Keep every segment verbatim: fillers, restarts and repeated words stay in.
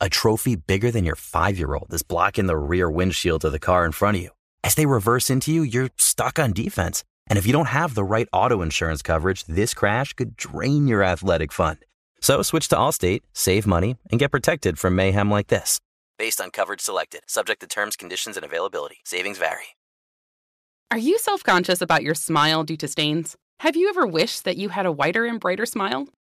a trophy bigger than your five-year-old is blocking the rear windshield of the car in front of you. As they reverse into you, you're stuck on defense. And if you don't have the right auto insurance coverage, this crash could drain your athletic fund. So switch to Allstate, save money, and get protected from mayhem like this. Based on coverage selected, subject to terms, conditions, and availability. Savings vary. Are you self-conscious about your smile due to stains? Have you ever wished that you had a whiter and brighter smile?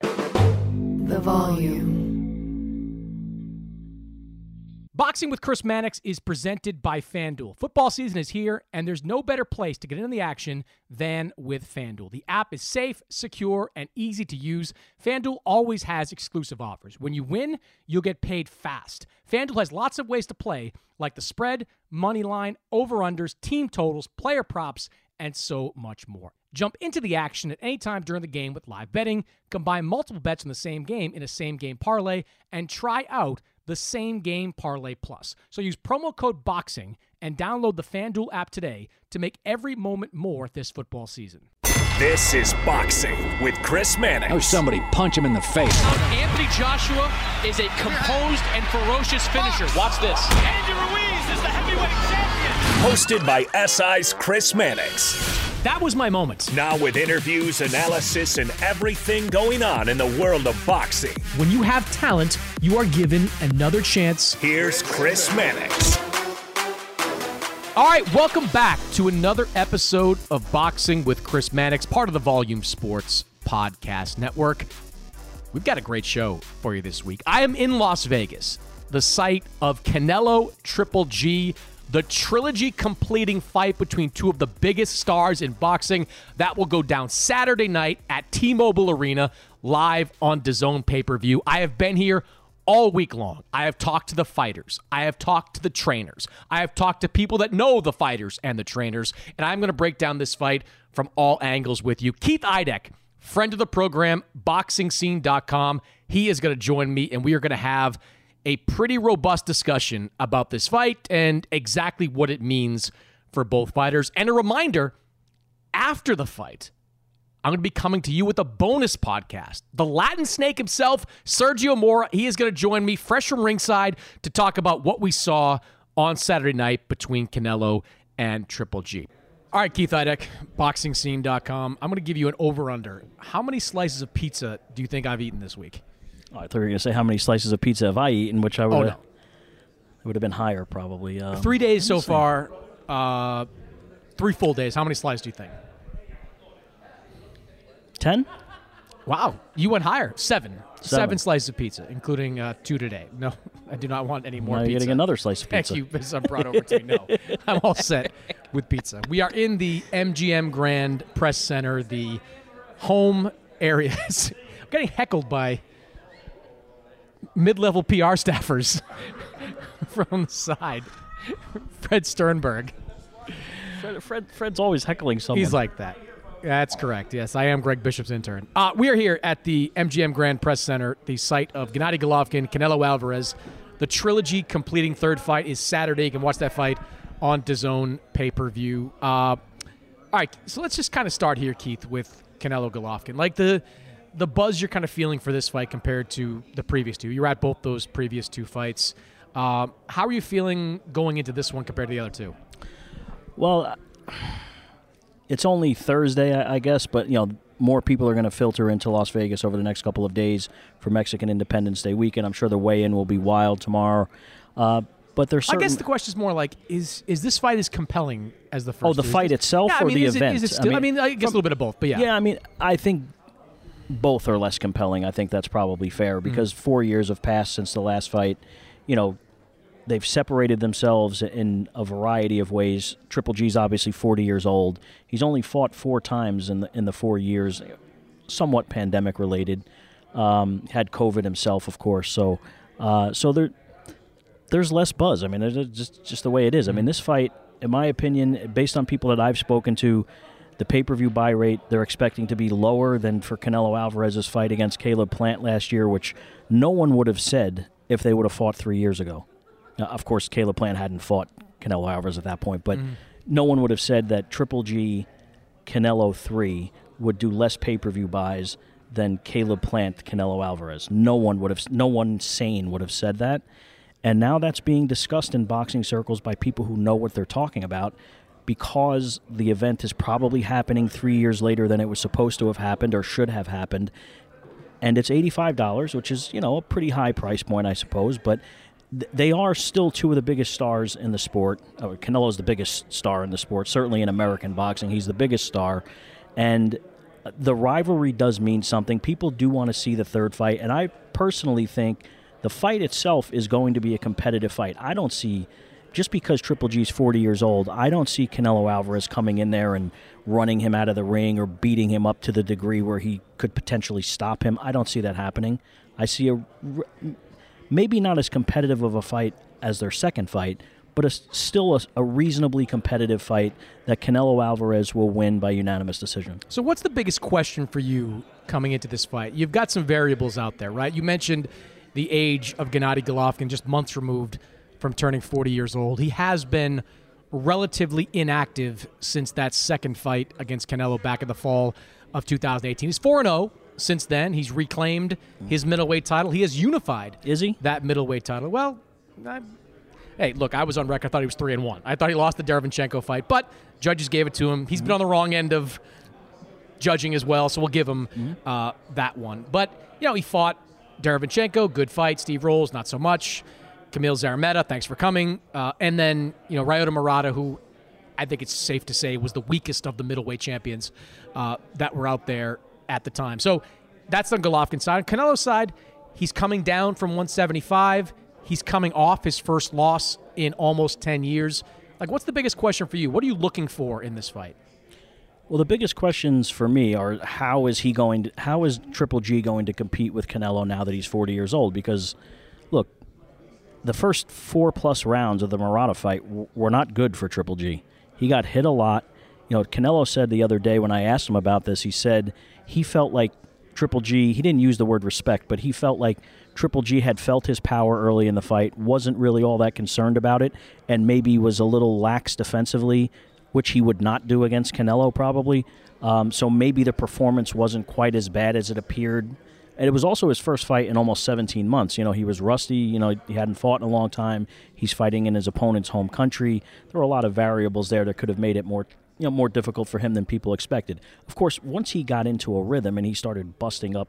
The volume. Boxing with Chris Mannix is presented by FanDuel. Football season is here, and there's no better place to get in the action than with FanDuel. The app is safe, secure, and easy to use. FanDuel always has exclusive offers. When you win, you'll get paid fast. FanDuel has lots of ways to play, like the spread, money line, over-unders, team totals, player props, and so much more. Jump into the action at any time during the game with live betting, combine multiple bets on the same game in a same-game parlay, and try out the same-game parlay plus. So use promo code BOXING and download the FanDuel app today to make every moment more this football season. This is Boxing with Chris Mannix. Oh, somebody punch him in the face. Anthony Joshua is a composed and ferocious finisher. Watch this. Andy Ruiz is the heavyweight champion. Hosted by S I's Chris Mannix. That was my moment. Now with interviews, analysis, and everything going on in the world of boxing. When you have talent, you are given another chance. Here's Chris Mannix. All right, welcome back to another episode of Boxing with Chris Mannix, part of the Volume Sports Podcast Network. We've got a great show for you this week. I am in Las Vegas, the site of Canelo Triple G, the trilogy-completing fight between two of the biggest stars in boxing. That will go down Saturday night at T-Mobile Arena, live on D A Z N pay-per-view. I have been here all week long. I have talked to the fighters. I have talked to the trainers. I have talked to people that know the fighters and the trainers, and I'm going to break down this fight from all angles with you. Keith Eidek, friend of the program, boxing scene dot com. He is going to join me, and we are going to have a pretty robust discussion about this fight and exactly what it means for both fighters. And a reminder, after the fight, I'm going to be coming to you with a bonus podcast. The Latin Snake himself, Sergio Mora, he is going to join me fresh from ringside to talk about what we saw on Saturday night between Canelo and Triple G. All right, Keith Eidek, boxing scene dot com. I'm going to give you an over-under. How many slices of pizza do you think I've eaten this week? Oh, I thought you were going to say how many slices of pizza have I eaten, which I would oh, no. it would have been higher probably. Um, three days so far, uh, three full days. How many slices do you think? Ten? Wow, you went higher. Seven. Seven, Seven slices of pizza, including uh, two today. No, I do not want any more now pizza. You're getting another slice of pizza. Thank you, Miz Brought over to me. No, I'm all set with pizza. We are in the M G M Grand Press Center, the home areas. I'm getting heckled by mid-level P R staffers from the side. Fred Sternberg. Fred, Fred, Fred's always heckling someone. He's like that. That's correct. Yes, I am Greg Bishop's intern. Uh, we are here at the M G M Grand Press Center, the site of Gennady Golovkin, Canelo Alvarez. The trilogy completing third fight is Saturday. You can watch that fight on D A Z N pay-per-view. Uh, all right, so let's just kind of start here, Keith, with Canelo Golovkin. Like the... the buzz you're kind of feeling for this fight compared to the previous two. You were at both those previous two fights. Uh, how are you feeling going into this one compared to the other two? Well, it's only Thursday, I, I guess, but, you know, more people are going to filter into Las Vegas over the next couple of days for Mexican Independence Day weekend. I'm sure the weigh-in will be wild tomorrow. Uh, but there's certain... I guess the question is more like, is is this fight as compelling as the first? Oh, the is fight this... itself yeah, or I mean, the is event? It, is it still, I, mean, I mean, I guess from, a little bit of both, but yeah. Yeah, I mean, I think both are less compelling. I think that's probably fair because mm-hmm. four years have passed since the last fight. You know, they've separated themselves in a variety of ways. Triple G's obviously forty years old. He's only fought four times in the, in the four years, somewhat pandemic-related. Um, had COVID himself, of course. So uh, so there, there's less buzz. I mean, it's just, just the way it is. I mean, this fight, in my opinion, based on people that I've spoken to, the pay-per-view buy rate, they're expecting to be lower than for Canelo Alvarez's fight against Caleb Plant last year, which no one would have said if they would have fought three years ago. Now, of course, Caleb Plant hadn't fought Canelo Alvarez at that point, but mm. no one would have said that Triple G Canelo three would do less pay-per-view buys than Caleb Plant Canelo Alvarez. No one would have, no one sane would have said that. And now that's being discussed in boxing circles by people who know what they're talking about because the event is probably happening three years later than it was supposed to have happened or should have happened. And it's eighty-five dollars, which is, you know, a pretty high price point, I suppose, but they are still two of the biggest stars in the sport. Oh, Canelo's the biggest star in the sport, certainly in American boxing. He's the biggest star. And the rivalry does mean something. People do want to see the third fight. And I personally think the fight itself is going to be a competitive fight. I don't see, just because Triple G's forty years old, I don't see Canelo Alvarez coming in there and running him out of the ring or beating him up to the degree where he could potentially stop him. I don't see that happening. I see a... maybe not as competitive of a fight as their second fight, but a, still a, a reasonably competitive fight that Canelo Alvarez will win by unanimous decision. So what's the biggest question for you coming into this fight? You've got some variables out there, right? You mentioned the age of Gennady Golovkin, just months removed from turning forty years old. He has been relatively inactive since that second fight against Canelo back in the fall of two thousand eighteen. He's four and oh. Since then, he's reclaimed his middleweight title. He has unified Is he? that middleweight title. Well, I'm, hey, look, I was on record. I thought he was three and one. I thought he lost the Derevchenko fight, but judges gave it to him. He's mm-hmm. been on the wrong end of judging as well, so we'll give him mm-hmm. uh, that one. But, you know, he fought Derevchenko, good fight. Steve Rolls, not so much. Kamil Szeremeta, thanks for coming. Uh, and then, you know, Ryota Murata, who I think it's safe to say was the weakest of the middleweight champions uh, that were out there at the time. So that's on Golovkin's side. On Canelo's side, he's coming down from one seventy-five. He's coming off his first loss in almost ten years. Like, what's the biggest question for you? What are you looking for in this fight? Well, the biggest questions for me are how is he going to, how is Triple G going to compete with Canelo now that he's forty years old? Because, look, the first four-plus rounds of the Murata fight w- were not good for Triple G. He got hit a lot. You know, Canelo said the other day when I asked him about this, he said he felt like Triple G, he didn't use the word respect, but he felt like Triple G had felt his power early in the fight, wasn't really all that concerned about it, and maybe was a little lax defensively, which he would not do against Canelo probably. Um, so maybe the performance wasn't quite as bad as it appeared. And it was also his first fight in almost seventeen months. You know, he was rusty. You know, he hadn't fought in a long time. He's fighting in his opponent's home country. There were a lot of variables there that could have made it more... you know, more difficult for him than people expected. Of course, once he got into a rhythm and he started busting up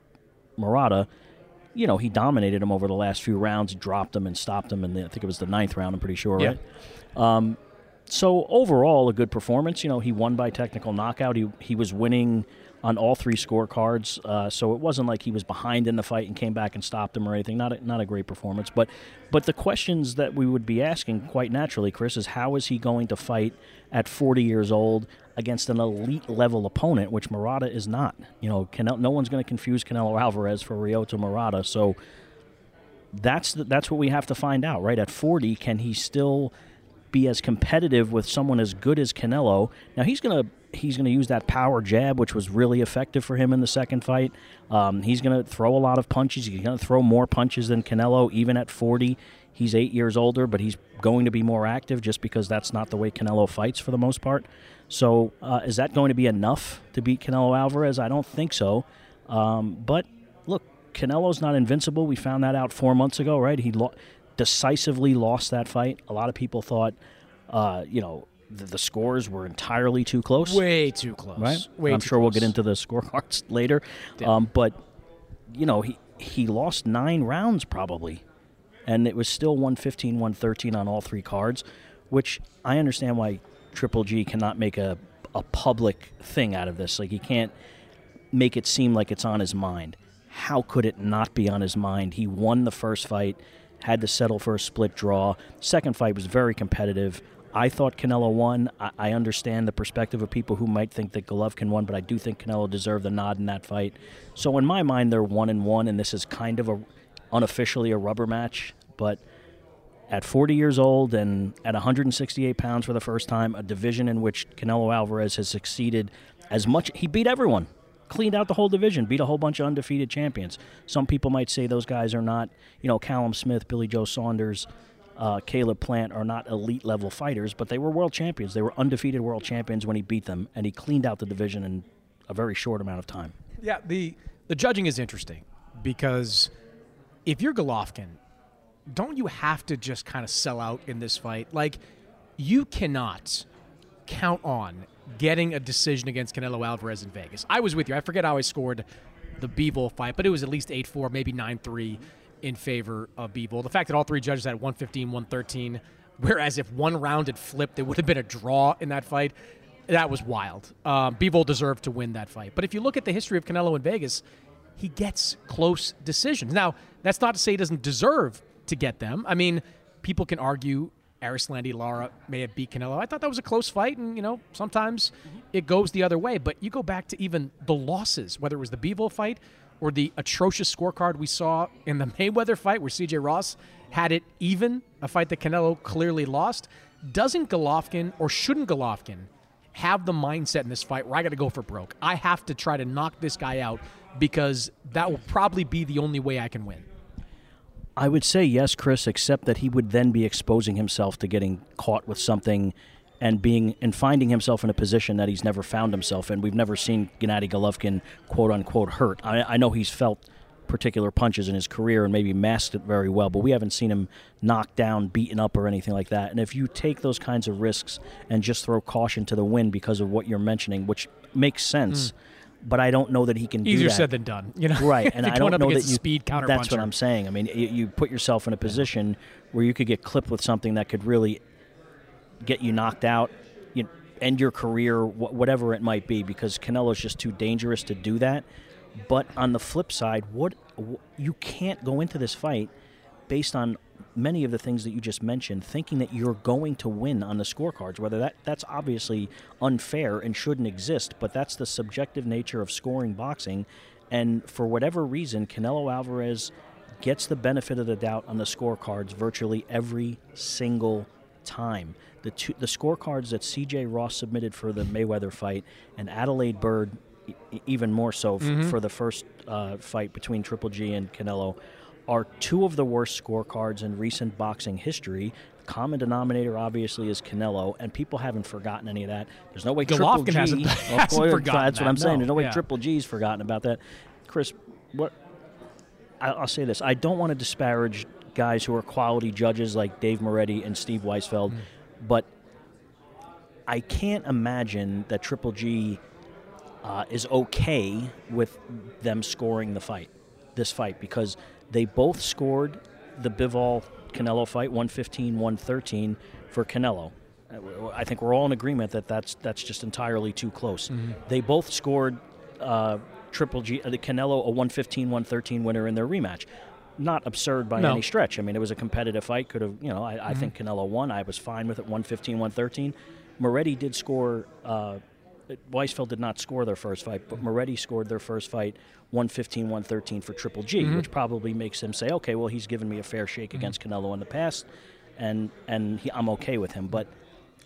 Murata, you know, he dominated him over the last few rounds, dropped him and stopped him, and I think it was the ninth round, I'm pretty sure, yeah. right? Um, so overall, a good performance. You know, he won by technical knockout. He he was winning on all three scorecards, uh, so it wasn't like he was behind in the fight and came back and stopped him or anything. Not a, not a great performance. But, but the questions that we would be asking quite naturally, Chris, is how is he going to fight at forty years old against an elite-level opponent, which Murata is not? You know, Canelo, no one's going to confuse Canelo Alvarez for Ryota Murata. So that's the, that's what we have to find out, right? At forty, can he still be as competitive with someone as good as Canelo? Now, he's going to... He's going to use that power jab, which was really effective for him in the second fight. Um, he's going to throw a lot of punches. He's going to throw more punches than Canelo, even at forty. He's eight years older, but he's going to be more active just because that's not the way Canelo fights for the most part. So uh, is that going to be enough to beat Canelo Alvarez? I don't think so. Um, but, look, Canelo's not invincible. We found that out four months ago, right? He lo- decisively lost that fight. A lot of people thought, uh, you know, the, the scores were entirely too close. Way too close. Right? Way I'm too sure close. We'll get into the scorecards later. Um, but, you know, he, he lost nine rounds probably, and it was still one fifteen, one thirteen on all three cards, which I understand why Triple G cannot make a, a public thing out of this. Like, he can't make it seem like it's on his mind. How could it not be on his mind? He won the first fight, had to settle for a split draw. Second fight was very competitive. I thought Canelo won. I, I understand the perspective of people who might think that Golovkin won, but I do think Canelo deserved the nod in that fight. So in my mind, they're one and one, and this is kind of a, unofficially a rubber match. But at forty years old and at one sixty-eight pounds for the first time, a division in which Canelo Alvarez has succeeded as much. He beat everyone. Cleaned out the whole division, beat a whole bunch of undefeated champions. Some people might say those guys are not, you know, Callum Smith, Billy Joe Saunders, uh, Caleb Plant are not elite-level fighters, but they were world champions. They were undefeated world champions when he beat them, and he cleaned out the division in a very short amount of time. Yeah, the, the judging is interesting because if you're Golovkin, don't you have to just kind of sell out in this fight? Like, you cannot count on getting a decision against Canelo Alvarez in Vegas. I was with you. I forget how I scored the Bivol fight, but it was at least eight four, maybe nine three in favor of Bivol. The fact that all three judges had one fifteen, one thirteen, whereas if one round had flipped, it would have been a draw in that fight. That was wild. Um, Bivol deserved to win that fight. But if you look at the history of Canelo in Vegas, he gets close decisions. Now, that's not to say he doesn't deserve to get them. I mean, people can argue Erislandy Lara may have beat Canelo. I thought that was a close fight, and, you know, sometimes it goes the other way. But you go back to even the losses, whether it was the Bivol fight or the atrocious scorecard we saw in the Mayweather fight where C J Ross had it even, a fight that Canelo clearly lost. Doesn't Golovkin or shouldn't Golovkin have the mindset in this fight where I got to go for broke? I have to try to knock this guy out because that will probably be the only way I can win. I would say yes, Chris, except that he would then be exposing himself to getting caught with something and being and finding himself in a position that he's never found himself in. We've never seen Gennady Golovkin, quote-unquote, hurt. I, I know he's felt particular punches in his career and maybe masked it very well, but we haven't seen him knocked down, beaten up, or anything like that. And if you take those kinds of risks and just throw caution to the wind because of what you're mentioning, which makes sense, mm. But I don't know that he can do that. Easier said than done, you know. Right, and I don't know that you. Speed counterpuncher. That's what I'm saying. I mean, you, you put yourself in a position where you could get clipped with something that could really get you knocked out, you know, end your career, wh whatever it might be. Because Canelo's just too dangerous to do that. But on the flip side, what wh you can't go into this fight based on many of the things that you just mentioned, thinking that you're going to win on the scorecards, whether that, that's obviously unfair and shouldn't exist, but that's the subjective nature of scoring boxing. And for whatever reason, Canelo Alvarez gets the benefit of the doubt on the scorecards virtually every single time. The, two, the scorecards that C J Ross submitted for the Mayweather fight and Adelaide Byrd, e even more so mm-hmm. for the first uh, fight between Triple G and Canelo, are two of the worst scorecards in recent boxing history. The common denominator, obviously, is Canelo, and people haven't forgotten any of that. There's no way Golovkin Triple G hasn't, well, hasn't well, forgotten That's that. what I'm no, saying. There's no way yeah. Triple G's forgotten about that. Chris, what? I, I'll say this. I don't want to disparage guys who are quality judges like Dave Moretti and Steve Weisfeld, mm. but I can't imagine that Triple G uh, is okay with them scoring the fight, this fight, because they both scored the Bivol-Canelo fight, one fifteen, one thirteen for Canelo. I think we're all in agreement that that's, that's just entirely too close. Mm-hmm. They both scored uh, Triple G, uh, the Canelo, a one fifteen, one thirteen winner in their rematch. Not absurd by no. any stretch. I mean, it was a competitive fight. Could have, you know, I, mm-hmm. I think Canelo won. I was fine with it, one fifteen, one thirteen. Moretti did score... Uh, Weisfeld did not score their first fight, but Moretti scored their first fight one fifteen, one thirteen for Triple G, mm-hmm. which probably makes him say, okay, well, he's given me a fair shake mm-hmm. against Canelo in the past, and and he, I'm okay with him. But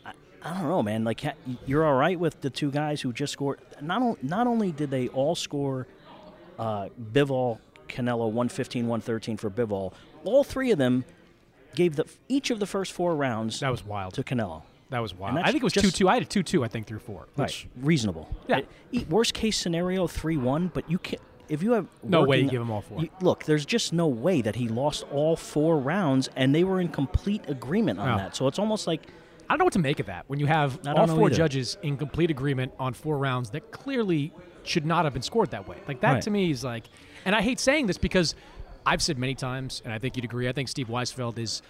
I, I don't know, man. Like, you're all right with the two guys who just scored. Not, on, not only did they all score uh, Bivol, Canelo, one fifteen, one thirteen for Bivol, all three of them gave the, each of the first four rounds that was wild. to Canelo. That was wild. I think it was two two. I had a two two, I think, through four. Right. Reasonable. Yeah. It, worst case scenario, three one, but you can't. If you have. No working, way you give him all four. You, look, there's just no way that he lost all four rounds, and they were in complete agreement on no. that. So it's almost like. don't know what to make of that when you have all four either. judges in complete agreement on four rounds that clearly should not have been scored that way. Like, that right. to me is like, and I hate saying this because I've said many times, and I think you'd agree, I think Steve Weisfeld is,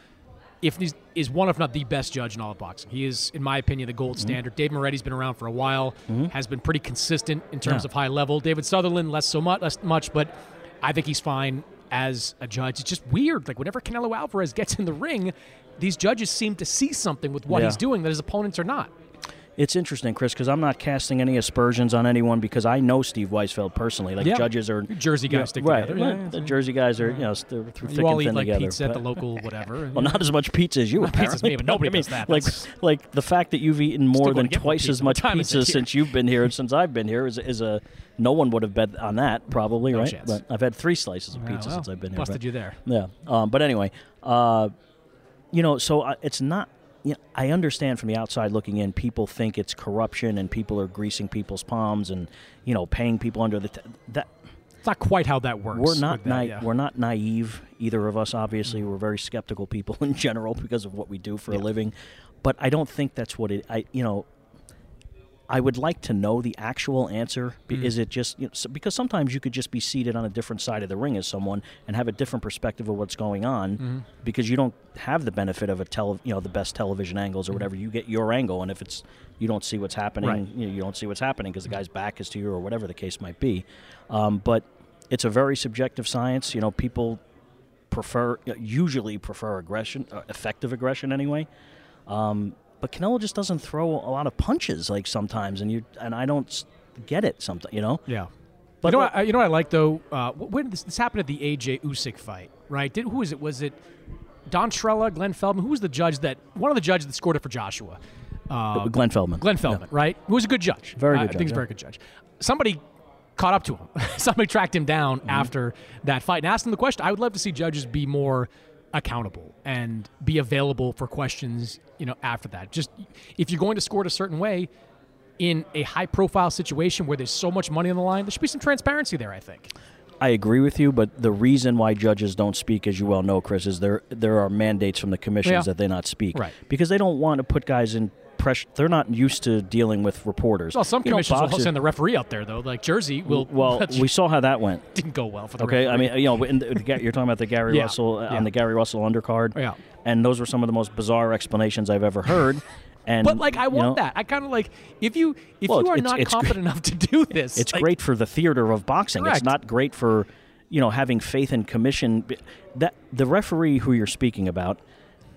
if he's, is one if not the best judge in all of boxing. He is, in my opinion, the gold mm-hmm. standard. Dave Moretti's been around for a while, mm-hmm. has been pretty consistent in terms yeah. of high level. David Sutherland, less so much, less much, but I think he's fine as a judge. It's just weird. Like, whenever Canelo Alvarez gets in the ring, these judges seem to see something with what yeah. he's doing that his opponents are not. It's interesting, Chris, because I'm not casting any aspersions on anyone because I know Steve Weisfeld personally. Like, yeah. judges are... Jersey guys you know, stick right, together. Right. Yeah. The Jersey guys are, you know, through thick and thin together. You all eat, like, together, pizza at the local whatever. well, yeah. not as much pizza as you, well, apparently. Pizza's me, but nobody does that. Like, like, the fact that you've eaten more than twice as much pizza since you've been here and since I've been here is, is a... No one would have bet on that, probably, no right? Chance. But I've had three slices of pizza oh, well, since I've been here. Busted you there. Yeah. Um, but anyway, uh, you know, so it's not... Yeah, I understand from the outside looking in, people think it's corruption and people are greasing people's palms and, you know, paying people under the... T- that It's not quite how that works. We're not, na- that, yeah. we're not naive, either of us, obviously. Mm-hmm. We're very skeptical people in general because of what we do for yeah. a living. But I don't think that's what it... I, you know, I would like to know the actual answer. Mm-hmm. Is it just... You know, so, because sometimes you could just be seated on a different side of the ring as someone and have a different perspective of what's going on mm-hmm. because you don't... have the benefit of a tele, you know, the best television angles or whatever. You get your angle, and if it's you don't see what's happening, right. you know, you don't see what's happening because the guy's back is to you or whatever the case might be. Um, but it's a very subjective science. You know, people prefer usually prefer aggression, uh, effective aggression anyway. Um, but Canelo just doesn't throw a lot of punches like sometimes, and you and I don't get it sometimes. You know. Yeah. But you know, what, I, you know what I like though. Uh, when this, this happened at the A J Usyk fight, right? Did who was it? Was it? Don Trella, Glenn Feldman, who was the judge that, one of the judges that scored it for Joshua? Um, Glenn Feldman. Glenn Feldman, yeah. right? Who was a good judge. Very good uh, judge. I think he's yeah. a very good judge. Somebody caught up to him. Somebody tracked him down mm-hmm. after that fight and asked him the question. I would love to see judges be more accountable and be available for questions, you know, after that. Just, if you're going to score it a certain way, in a high-profile situation where there's so much money on the line, there should be some transparency there, I think. I agree with you, but the reason why judges don't speak, as you well know, Chris, is there there are mandates from the commissions yeah. that they not speak. Right. Because they don't want to put guys in pressure. They're not used to dealing with reporters. Well, some you commissions know, will send the referee out there, though. Like, Jersey will... Well, we saw how that went. Didn't go well for the okay? referee. Okay, I mean, you know, in the, you're talking about the Gary yeah. Russell, uh, yeah. on the Gary Russell undercard, yeah. and those were some of the most bizarre explanations I've ever heard. And, but, like, I want you know, that. I kind of like, if you if well, you are it's, not it's confident great. enough to do this. It's like, great for the theater of boxing. Correct. It's not great for, you know, having faith in commission. That the referee who you're speaking about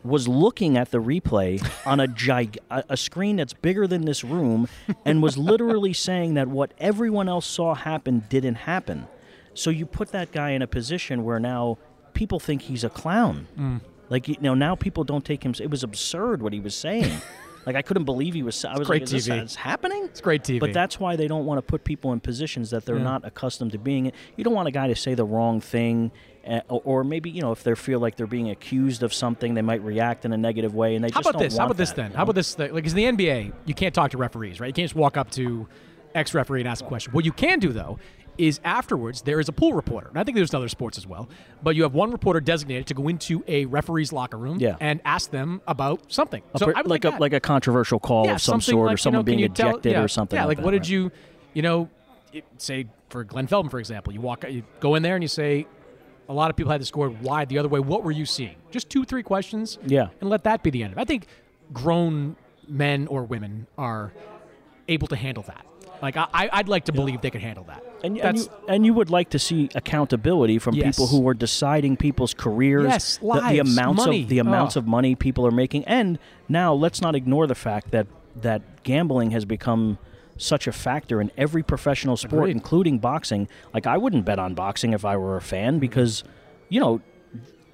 was looking at the replay on a, gig, a, a screen that's bigger than this room and was literally saying that what everyone else saw happen didn't happen. So you put that guy in a position where now people think he's a clown. Mm. Like, you know, now people don't take him. It was absurd what he was saying. Like, I couldn't believe he was... I was like, is this happening? It's great T V. But that's why they don't want to put people in positions that they're yeah. not accustomed to being in. You don't want a guy to say the wrong thing, uh, or maybe, you know, if they feel like they're being accused of something, they might react in a negative way, and they How just don't this? want How about that, this, then? You know? How about this thing? Like, because in the N B A, you can't talk to referees, right? You can't just walk up to ex-referee and ask a question. What you can do, though, is afterwards there is a pool reporter. And I think there's other sports as well. But you have one reporter designated to go into a referee's locker room yeah. and ask them about something. So a, I would like, like, a, like a controversial call yeah, of some sort, like, or someone know, being ejected tell, yeah, or something. Yeah, like, like that, what right? did you, you know, it, say for Glenn Feldman, for example, you walk, you go in there and you say, a lot of people had to score wide the other way. What were you seeing? Just two, three questions. Yeah. And let that be the end of it. I think grown men or women are able to handle that. Like, I, I'd like to believe yeah. they could handle that. And, and, you, and you would like to see accountability from yes. people who are deciding people's careers, yes, lives, the, the amounts money. of the amounts oh. of money people are making. And now let's not ignore the fact that that gambling has become such a factor in every professional sport, Agreed. including boxing. Like, I wouldn't bet on boxing if I were a fan because, you know,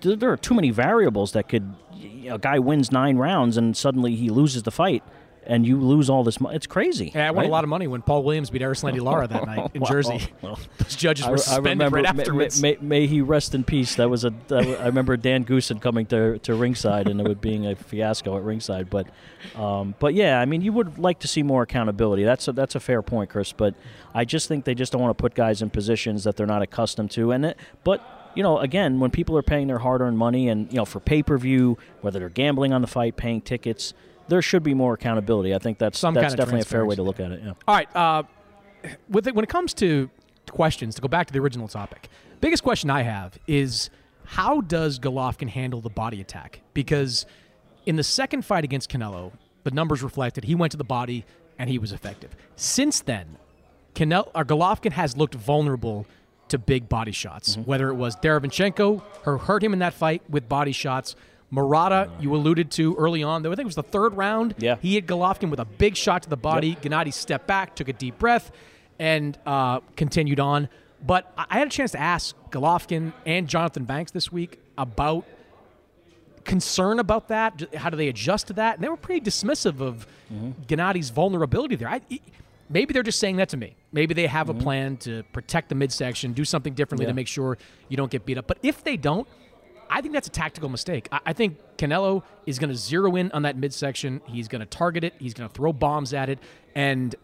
th- there are too many variables that could. You know, a guy wins nine rounds and suddenly he loses the fight. And you lose all this money. It's crazy. Yeah, I won right? a lot of money when Paul Williams beat Erislandy Lara that night in wow. Jersey. Well, those judges were suspended I right afterwards. May, may, may he rest in peace. That was a. I remember Dan Goosen coming to, to ringside and it being a fiasco at ringside. But, um, but yeah, I mean, you would like to see more accountability. That's a, that's a fair point, Chris. But I just think they just don't want to put guys in positions that they're not accustomed to. And it, but. You know, again, when people are paying their hard-earned money and, you know, for pay-per-view, whether they're gambling on the fight, paying tickets, there should be more accountability. I think that's, Some that's kind definitely of a fair way to look at it. Yeah. All right. Uh, with it, when it comes to questions, to go back to the original topic, biggest question I have is how does Golovkin handle the body attack? Because in the second fight against Canelo, the numbers reflected he went to the body and he was effective. Since then, Canelo, or Golovkin has looked vulnerable to big body shots, mm-hmm. whether it was Derevchenko, who hurt him in that fight with body shots. Murata, you alluded to early on, though I think it was the third round. Yeah. He hit Golovkin with a big shot to the body. Yep. Gennady stepped back, took a deep breath, and uh, continued on. But I had a chance to ask Golovkin and Jonathan Banks this week about concern about that. How do they adjust to that? And they were pretty dismissive of mm-hmm. Gennady's vulnerability there. I, maybe they're just saying that to me. Maybe they have mm-hmm. a plan to protect the midsection, do something differently yeah. to make sure you don't get beat up. But if they don't, I think that's a tactical mistake. I think Canelo is going to zero in on that midsection. He's going to target it. He's going to throw bombs at it. And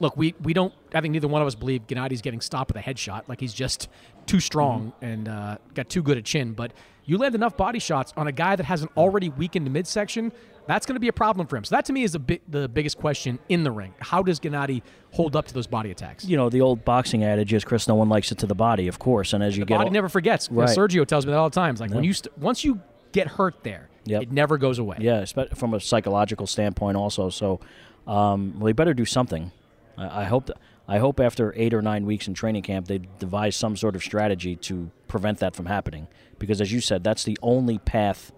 look, we, we don't, I think neither one of us believe Gennady's getting stopped with a headshot. Like, he's just too strong mm-hmm. and uh, got too good a chin. But you land enough body shots on a guy that has an already weakened midsection, that's going to be a problem for him. So that, to me, is the, bi- the biggest question in the ring. How does Gennady hold up to those body attacks? You know, the old boxing adage is, Chris, no one likes it to the body, of course. And as and you the get body all- never forgets. Right. You know, Sergio tells me that all the time. It's like, yeah. when you st- once you get hurt there, yep. it never goes away. Yeah, from a psychological standpoint also. So, um, well, you better do something. I, I hope th- I hope after eight or nine weeks in training camp, they devise some sort of strategy to prevent that from happening. Because, as you said, that's the only path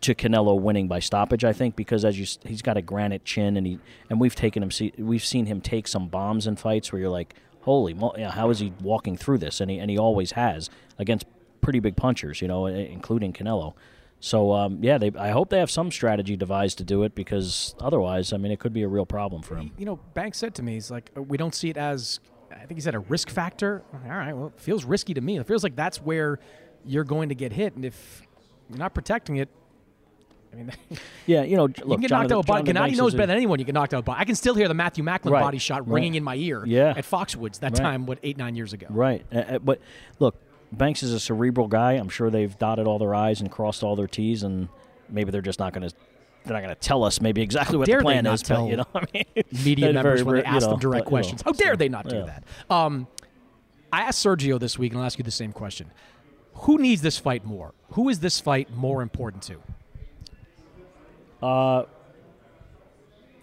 to Canelo winning by stoppage, I think, because as you, he's got a granite chin, and he and we've taken him, see, we've seen him take some bombs in fights where you're like, holy, mo- you know, how is he walking through this? And he and he always has against pretty big punchers, you know, including Canelo. So um, yeah, they, I hope they have some strategy devised to do it, because otherwise, I mean, it could be a real problem for him. You know, Banks said to me, he's like, we don't see it as, I think he said, a risk factor. All right, well, it feels risky to me. It feels like that's where you're going to get hit, and if you're not protecting it. I mean, yeah, you know, look, you can get Jonathan, knocked out by Gennady knows better than anyone. You get knocked out by. I can still hear the Matthew Macklin right, body shot right. ringing in my ear yeah. at Foxwoods that right. time, what eight nine years ago. Right, uh, but look, Banks is a cerebral guy. I'm sure they've dotted all their I's and crossed all their T's, and maybe they're just not going to. They're not going to tell us maybe exactly what the plan is. Tell but, you know, I mean, media members very, when they ask know, them direct but, questions. Know, How dare so, they not do yeah. that? Um, I asked Sergio this week, and I'll ask you the same question: who needs this fight more? Who is this fight more important to? Uh,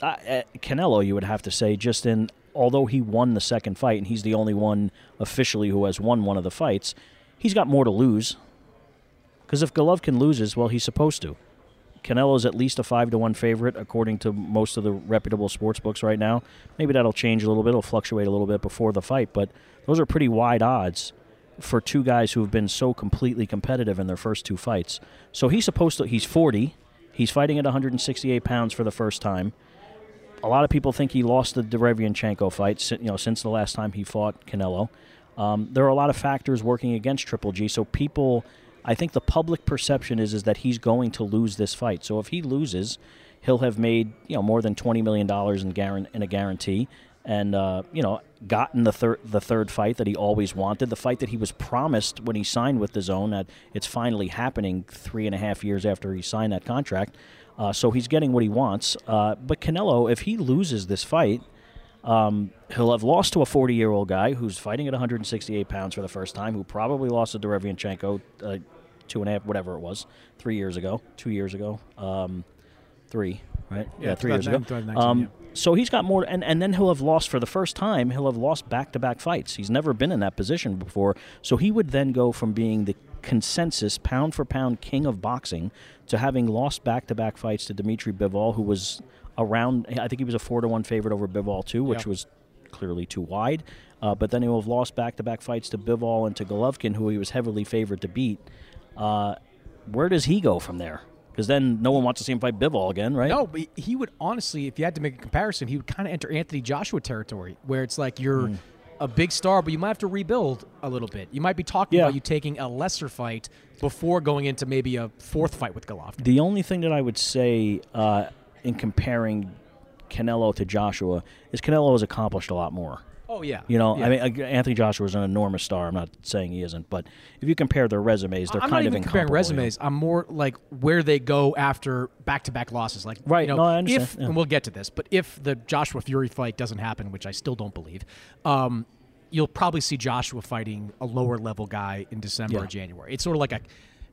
I, uh, Canelo, you would have to say, just in, although he won the second fight and he's the only one officially who has won one of the fights, he's got more to lose. Because if Golovkin loses, well, he's supposed to. Canelo's at least a five to one favorite, according to most of the reputable sports books right now. Maybe that'll change a little bit. It'll fluctuate a little bit before the fight, but those are pretty wide odds for two guys who have been so completely competitive in their first two fights. So he's supposed to, he's forty. He's fighting at one hundred sixty-eight pounds for the first time. A lot of people think he lost the Derevchenko fight, you know, since the last time he fought Canelo. Um, there are a lot of factors working against Triple G, so people, I think the public perception is, is that he's going to lose this fight. So if he loses, he'll have made, you know, more than twenty million dollars in, guar- in a guarantee and, uh, you know, gotten the, thir- the third fight that he always wanted, the fight that he was promised when he signed with D A Z N. That it's finally happening three and a half years after he signed that contract. Uh, so he's getting what he wants. Uh, but Canelo, if he loses this fight, um, he'll have lost to a forty-year-old guy who's fighting at one hundred sixty-eight pounds for the first time, who probably lost to Derevchenko uh, two and a half, whatever it was, three years ago, two years ago, um, three, right? Yeah, yeah three years ago. twenty nineteen, um, yeah. So he's got more, and, and then he'll have lost for the first time, he'll have lost back-to-back fights. He's never been in that position before. So he would then go from being the consensus pound-for-pound king of boxing to having lost back-to-back fights to Dmitry Bivol, who was around, I think he was a four to one favorite over Bivol too, which yeah. was clearly too wide. Uh, but then he'll have lost back-to-back fights to Bivol and to Golovkin, who he was heavily favored to beat. Uh, where does he go from there? Because then no one wants to see him fight Bivol again, right? No, but he would honestly, if you had to make a comparison, he would kind of enter Anthony Joshua territory, where it's like you're mm. a big star, but you might have to rebuild a little bit. You might be talking yeah. about you taking a lesser fight before going into maybe a fourth fight with Golovkin. The only thing that I would say uh, in comparing Canelo to Joshua is Canelo has accomplished a lot more. Oh, yeah. You know, yeah. I mean, Anthony Joshua is an enormous star. I'm not saying he isn't. But if you compare their resumes, they're I'm kind of incomparable. I'm not even comparing resumes. I'm more like where they go after back-to-back losses. Like, right. You know, no, I understand. If, yeah. And we'll get to this. But if the Joshua Fury fight doesn't happen, which I still don't believe, um, you'll probably see Joshua fighting a lower-level guy in December yeah. or January. It's sort of like a,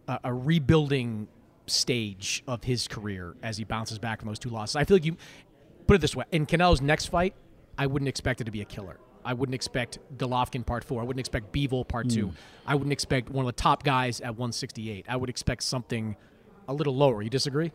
a, a rebuilding stage of his career as he bounces back from those two losses. I feel like you put it this way. In Canelo's next fight, I wouldn't expect it to be a killer. I wouldn't expect Golovkin part four. I wouldn't expect Bivol part mm. two. I wouldn't expect one of the top guys at one sixty-eight. I would expect something a little lower. You disagree?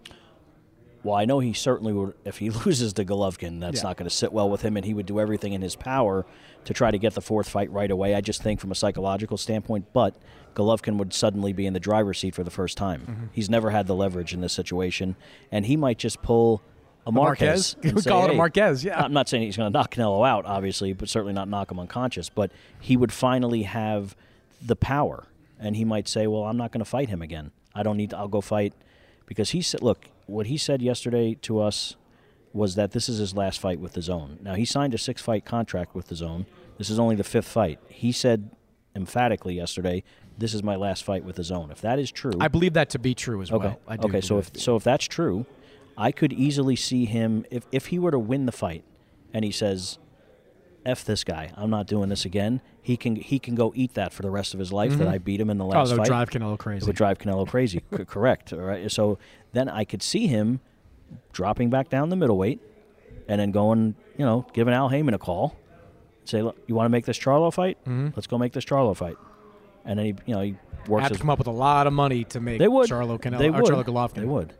Well, I know he certainly would. If he loses to Golovkin, that's yeah. not going to sit well with him, and he would do everything in his power to try to get the fourth fight right away. I just think from a psychological standpoint, but Golovkin would suddenly be in the driver's seat for the first time. Mm-hmm. He's never had the leverage in this situation, and he might just pull a Marquez. A Marquez. We say, call it hey, a Marquez, yeah. I'm not saying he's going to knock Canelo out, obviously, but certainly not knock him unconscious. But he would finally have the power, and he might say, well, I'm not going to fight him again. I don't need to. I'll go fight. Because he said, look, what he said yesterday to us was that this is his last fight with the D A Z N. Now, he signed a six-fight contract with the D A Z N. This is only the fifth fight. He said emphatically yesterday, this is my last fight with the D A Z N. If that is true. I believe that to be true as okay. well. I do okay, so if, so if that's true, I could easily see him, if, if he were to win the fight and he says, F this guy, I'm not doing this again, he can he can go eat that for the rest of his life mm-hmm. that I beat him in the last fight. Oh, that would drive Canelo crazy. It would drive Canelo crazy, correct. All right. So then I could see him dropping back down the middleweight and then going, you know, giving Al Heyman a call, say, look, you want to make this Charlo fight? Mm-hmm. Let's go make this Charlo fight. And then, he, you know, he works I'd his... come up with a lot of money to make they would. Charlo Canelo, they would. Or Charlo Golovkin. They would.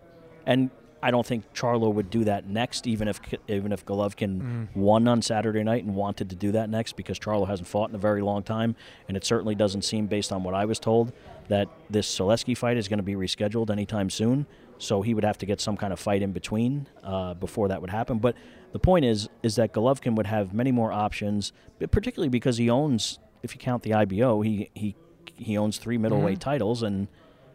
And I don't think Charlo would do that next, even if even if Golovkin mm. won on Saturday night and wanted to do that next, because Charlo hasn't fought in a very long time, and it certainly doesn't seem, based on what I was told, that this Selesky fight is going to be rescheduled anytime soon, so he would have to get some kind of fight in between uh, before that would happen. But the point is is that Golovkin would have many more options, particularly because he owns, if you count the I B O, he, he, he owns three middleweight mm. titles, and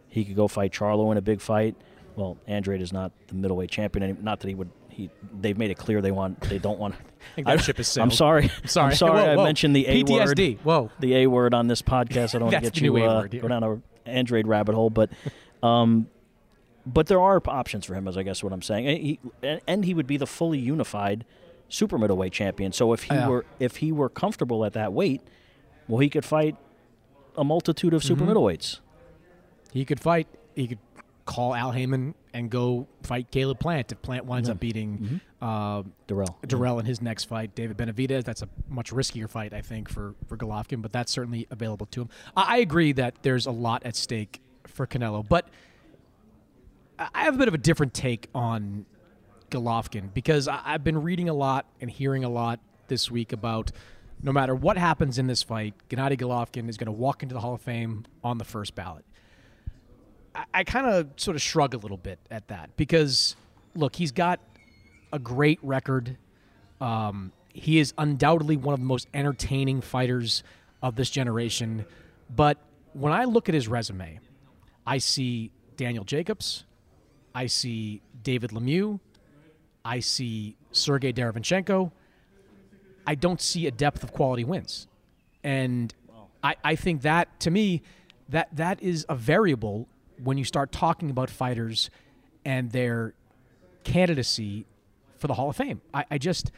he could go fight Charlo in a big fight. Well, Andrade is not the middleweight champion anymore. Not that he would. He they've made it clear they want. They don't want. I think that I, ship is sailed. I'm sorry. I'm sorry. I'm sorry. Whoa, whoa. I mentioned the A P T S D. Word. P T S D. Whoa. The A word on this podcast. I don't want to get you uh, go down an Andrade rabbit hole, but, um, but there are options for him, is I guess what I'm saying. And he, and, and he would be the fully unified super middleweight champion. So if he uh, were if he were comfortable at that weight, well, he could fight a multitude of super mm-hmm. middleweights. He could fight. He could. Call Al Heyman and go fight Caleb Plant if Plant winds yeah. up beating mm-hmm. uh, Durrell. Durrell yeah. in his next fight. David Benavidez, that's a much riskier fight, I think, for, for Golovkin, but that's certainly available to him. I, I agree that there's a lot at stake for Canelo, but I have a bit of a different take on Golovkin because I, I've been reading a lot and hearing a lot this week about no matter what happens in this fight, Gennady Golovkin is going to walk into the Hall of Fame on the first ballot. I kind of sort of shrug a little bit at that because, look, he's got a great record. Um, he is undoubtedly one of the most entertaining fighters of this generation. But when I look at his resume, I see Daniel Jacobs. I see David Lemieux. I see Sergey Derevchenko. I don't see a depth of quality wins. And I, I think that, to me, that that is a variable when you start talking about fighters and their candidacy for the Hall of Fame. I, I just,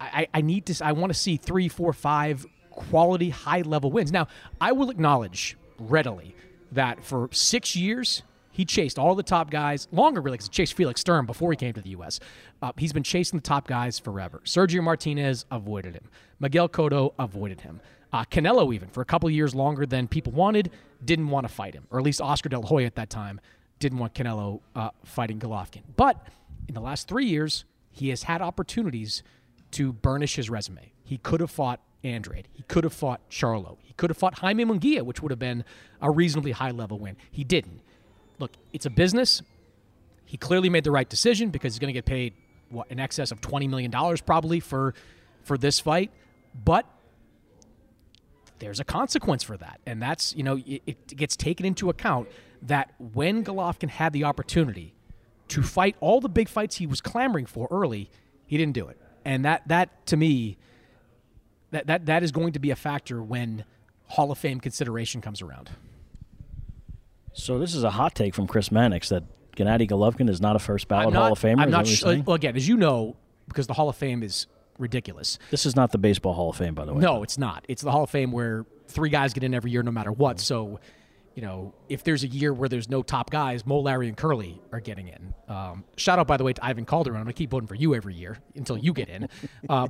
I, I need to, I want to see three, four, five quality, high-level wins. Now, I will acknowledge readily that for six years, he chased all the top guys, longer really, because he chased Felix Sturm before he came to the U S. Uh, he's been chasing the top guys forever. Sergio Martinez avoided him. Miguel Cotto avoided him. Uh, Canelo, even, for a couple of years longer than people wanted, didn't want to fight him. Or at least Oscar De La Hoya at that time didn't want Canelo uh, fighting Golovkin. But in the last three years, he has had opportunities to burnish his resume. He could have fought Andrade. He could have fought Charlo. He could have fought Jaime Munguia, which would have been a reasonably high-level win. He didn't. Look, it's a business. He clearly made the right decision because he's going to get paid, what, in excess of twenty million dollars probably for, for this fight. But there's a consequence for that, and that's, you know, it, it gets taken into account that when Golovkin had the opportunity to fight all the big fights he was clamoring for early, he didn't do it. And that, that to me, that, that, that is going to be a factor when Hall of Fame consideration comes around. So this is a hot take from Chris Mannix that Gennady Golovkin is not a first ballot not, Hall of Famer. I'm not sure. Well, again, as you know, because the Hall of Fame is ridiculous. This is not the Baseball Hall of Fame, by the way. No, it's not. It's the Hall of Fame where three guys get in every year no matter what. So, you know, if there's a year where there's no top guys, Mo, Larry, and Curly are getting in. Um, shout out, by the way, to Ivan Calderon. I'm going to keep voting for you every year until you get in. Uh,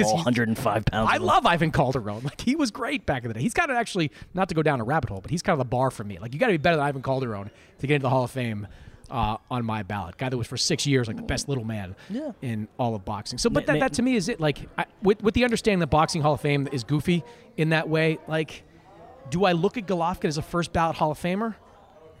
All one hundred five pounds. I love Ivan Calderon. Like, he was great back in the day. He's kind of actually, not to go down a rabbit hole, but he's kind of the bar for me. Like, you got to be better than Ivan Calderon to get into the Hall of Fame uh, on my ballot. Guy that was for six years like the best little man yeah. in all of boxing. So, But that, that to me is it. Like, I, with, with the understanding that boxing Hall of Fame is goofy in that way, like... Do I look at Golovkin as a first-ballot Hall of Famer?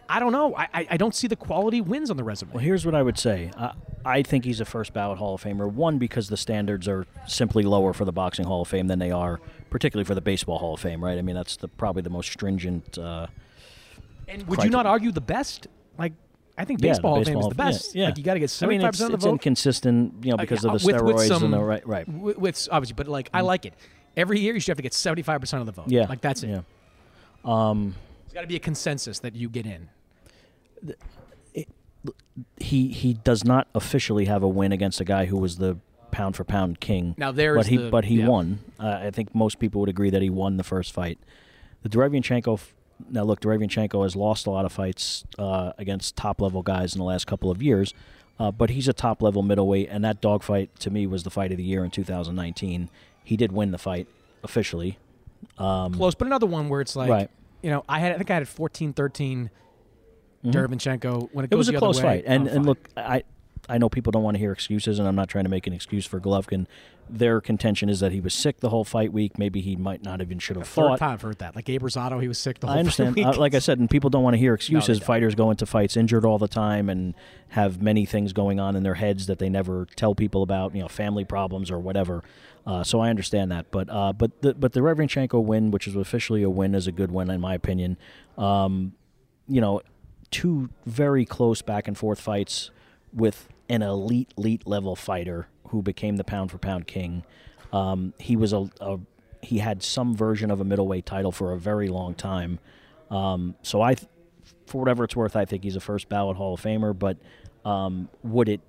I don't know. I, I, I don't see the quality wins on the resume. Well, here's what I would say. I, I think he's a first-ballot Hall of Famer, one, because the standards are simply lower for the Boxing Hall of Fame than they are, particularly for the Baseball Hall of Fame, right? I mean, that's the, probably the most stringent uh, And would criteria. You not argue the best? Like, I think Baseball yeah, Hall of Fame is the best. Yeah, yeah. Like, you got to get seventy-five percent I mean, it's, of the it's vote. It's inconsistent, you know, because uh, yeah, of the with, steroids with some, and the right. right. With, with, obviously, but, like, mm. I like it. Every year you should have to get seventy-five percent of the vote. Yeah. Like, that's it. Yeah. Um, There's got to be a consensus that you get in. It, he he does not officially have a win against a guy who was the pound for pound king. Now there is, but he the, but he yeah. won. Uh, I think most people would agree that he won the first fight. The Derevyanchenko. Now look, Derevyanchenko has lost a lot of fights uh, against top level guys in the last couple of years, uh, but he's a top level middleweight, and that dogfight to me was the fight of the year in two thousand nineteen. He did win the fight officially. Um, Close, but another one where it's like, right. you know, I had I think I had fourteen thirteen mm-hmm. Derevyanchenko when it goes the other way. It was a close fight. And, and look, I I know people don't want to hear excuses, and I'm not trying to make an excuse for Golovkin. Their contention is that he was sick the whole fight week. Maybe he might not even should have fought. Third time I've heard that. Like Abe Rosado, he was sick the whole fight week. I understand. Uh, like I said, and people don't want to hear excuses. No, Fighters go into fights injured all the time and have many things going on in their heads that they never tell people about, you know, family problems or whatever. Uh, so I understand that. But uh, but the, but the Derevyanchenko win, which is officially a win, is a good win in my opinion. Um, you know, two very close back-and-forth fights with an elite, elite level fighter who became the pound-for-pound king. Um, he was a, a he had some version of a middleweight title for a very long time. Um, so I, th- for whatever it's worth, I think he's a first-ballot Hall of Famer. But um, would it,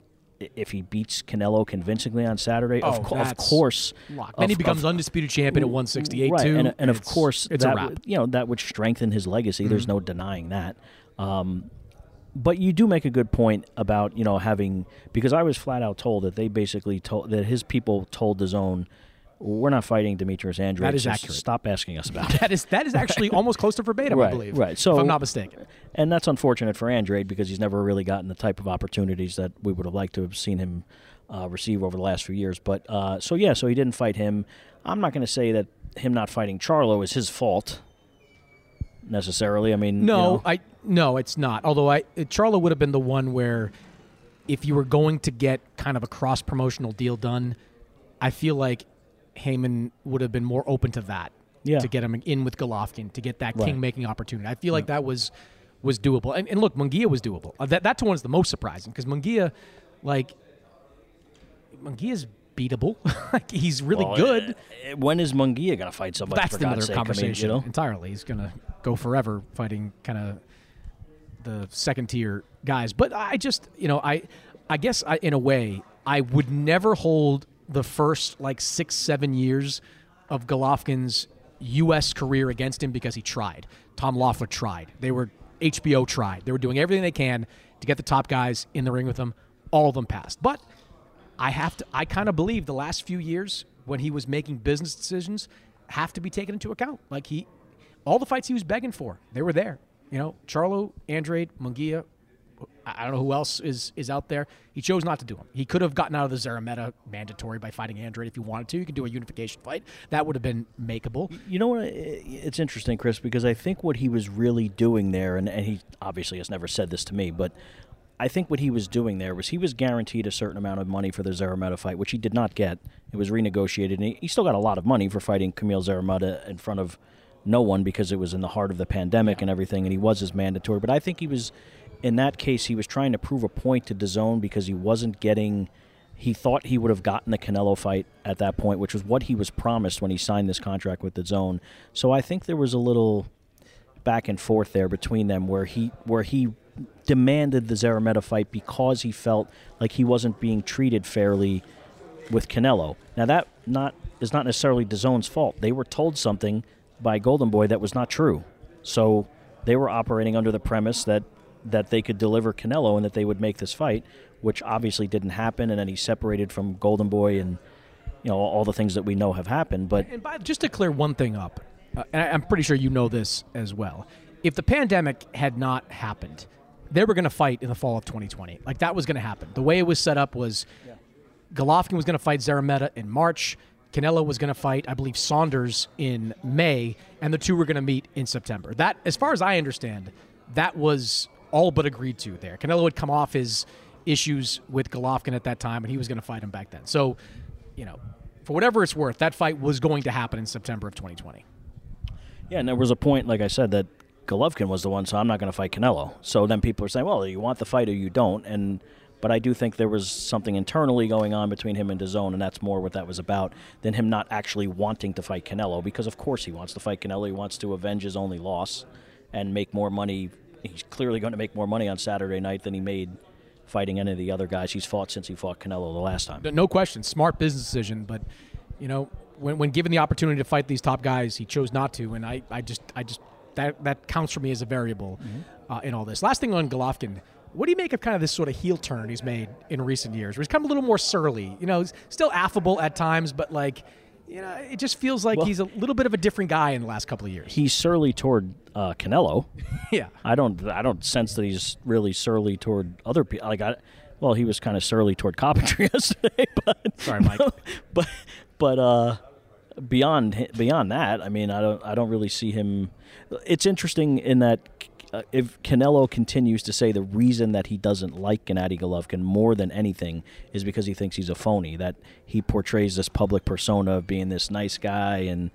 if he beats Canelo convincingly on Saturday, oh, of, co- of course, locked. Then of, he becomes of, undisputed champion at one sixty-eight. Right, too. and, and of course, it's that a wrap. You know that would strengthen his legacy. Mm-hmm. There's no denying that. Um, But you do make a good point about, you know, having, because I was flat out told that they basically told, that his people told D A Z N, we're not fighting Demetrius Andrade. That is accurate. Stop asking us about it. That is, that is actually almost close to verbatim, right, I believe, right. So, if I'm not mistaken. And that's unfortunate for Andrade because he's never really gotten the type of opportunities that we would have liked to have seen him uh, receive over the last few years. But uh, so, yeah, so he didn't fight him. I'm not going to say that him not fighting Charlo is his fault necessarily. I mean, no, you know, I no, it's not. Although I Charlo would have been the one where, if you were going to get kind of a cross promotional deal done, I feel like Heyman would have been more open to that. Yeah. To get him in with Golovkin to get that right. king making opportunity. I feel like yeah. that was was doable. And, and look, Munguia was doable. Uh, that that to one is the most surprising because Munguia, like Munguia's beatable. Like he's really well, good. Uh, when is Munguia gonna fight somebody? That's for another conversation I mean, you know? entirely. He's gonna. go forever fighting kind of the second tier guys. But I just, you know, I I guess I, in a way, I would never hold the first like six, seven years of Golovkin's U S career against him because he tried. Tom Loeffler tried. They were, H B O tried. They were doing everything they can to get the top guys in the ring with him. All of them passed. But I have to, I kind of believe the last few years when he was making business decisions have to be taken into account. Like he, all the fights he was begging for, they were there. You know, Charlo, Andrade, Munguia, I don't know who else is is out there. He chose not to do them. He could have gotten out of the Szeremeta mandatory by fighting Andrade if you wanted to. You could do a unification fight. That would have been makeable. You know what? It's interesting, Chris, because I think what he was really doing there, and, and he obviously has never said this to me, but I think what he was doing there was he was guaranteed a certain amount of money for the Szeremeta fight, which he did not get. It was renegotiated, and he, he still got a lot of money for fighting Kamil Szeremeta in front of no one because it was in the heart of the pandemic yeah. and everything, and he was his mandatory. But I think he was, in that case, he was trying to prove a point to D A Z N because he wasn't getting He thought he would have gotten the Canelo fight at that point, which was what he was promised when he signed this contract with the D A Z N. So I think there was a little back and forth there between them where he where he demanded the Szeremeta fight because he felt like he wasn't being treated fairly with Canelo. Now, that not is not necessarily D A Z N's fault. They were told something by Golden Boy that was not true. So they were operating under the premise that, that they could deliver Canelo and that they would make this fight, which obviously didn't happen, and then he separated from Golden Boy and, you know, all the things that we know have happened. But and by, just to clear one thing up, uh, and I, I'm pretty sure you know this as well, if the pandemic had not happened, they were going to fight in the fall of twenty twenty. Like, that was going to happen. The way it was set up was yeah. Golovkin was going to fight Szeremeta in March. Canelo was going to fight, I believe, Saunders in May, and the two were going to meet in September. That, as far as I understand, that was all but agreed to there. Canelo had come off his issues with Golovkin at that time, and he was going to fight him back then. So, you know, for whatever it's worth, that fight was going to happen in September of twenty twenty. Yeah, and there was a point, like I said, that Golovkin was the one, so I'm not going to fight Canelo. So then people are saying, well, you want the fight or you don't, and... But I do think there was something internally going on between him and D A Z N, and that's more what that was about than him not actually wanting to fight Canelo, because of course he wants to fight Canelo. He wants to avenge his only loss and make more money. He's clearly going to make more money on Saturday night than he made fighting any of the other guys he's fought since he fought Canelo the last time. No question. Smart business decision, but, you know, when, when given the opportunity to fight these top guys, he chose not to, and I, I just, I just that, that counts for me as a variable mm-hmm. uh, in all this. Last thing on Golovkin. What do you make of kind of this sort of heel turn he's made in recent years, where he's become a little more surly? You know, he's still affable at times, but, like, you know, it just feels like well, he's a little bit of a different guy in the last couple of years. He's surly toward uh, Canelo. yeah, I don't, I don't sense that he's really surly toward other people. Like, I, well, he was kind of surly toward Coventry yesterday. But, sorry, Mike. But, but uh, beyond beyond that, I mean, I don't, I don't really see him. It's interesting in that. Uh, if Canelo continues to say the reason that he doesn't like Gennady Golovkin more than anything is because he thinks he's a phony, that he portrays this public persona of being this nice guy and,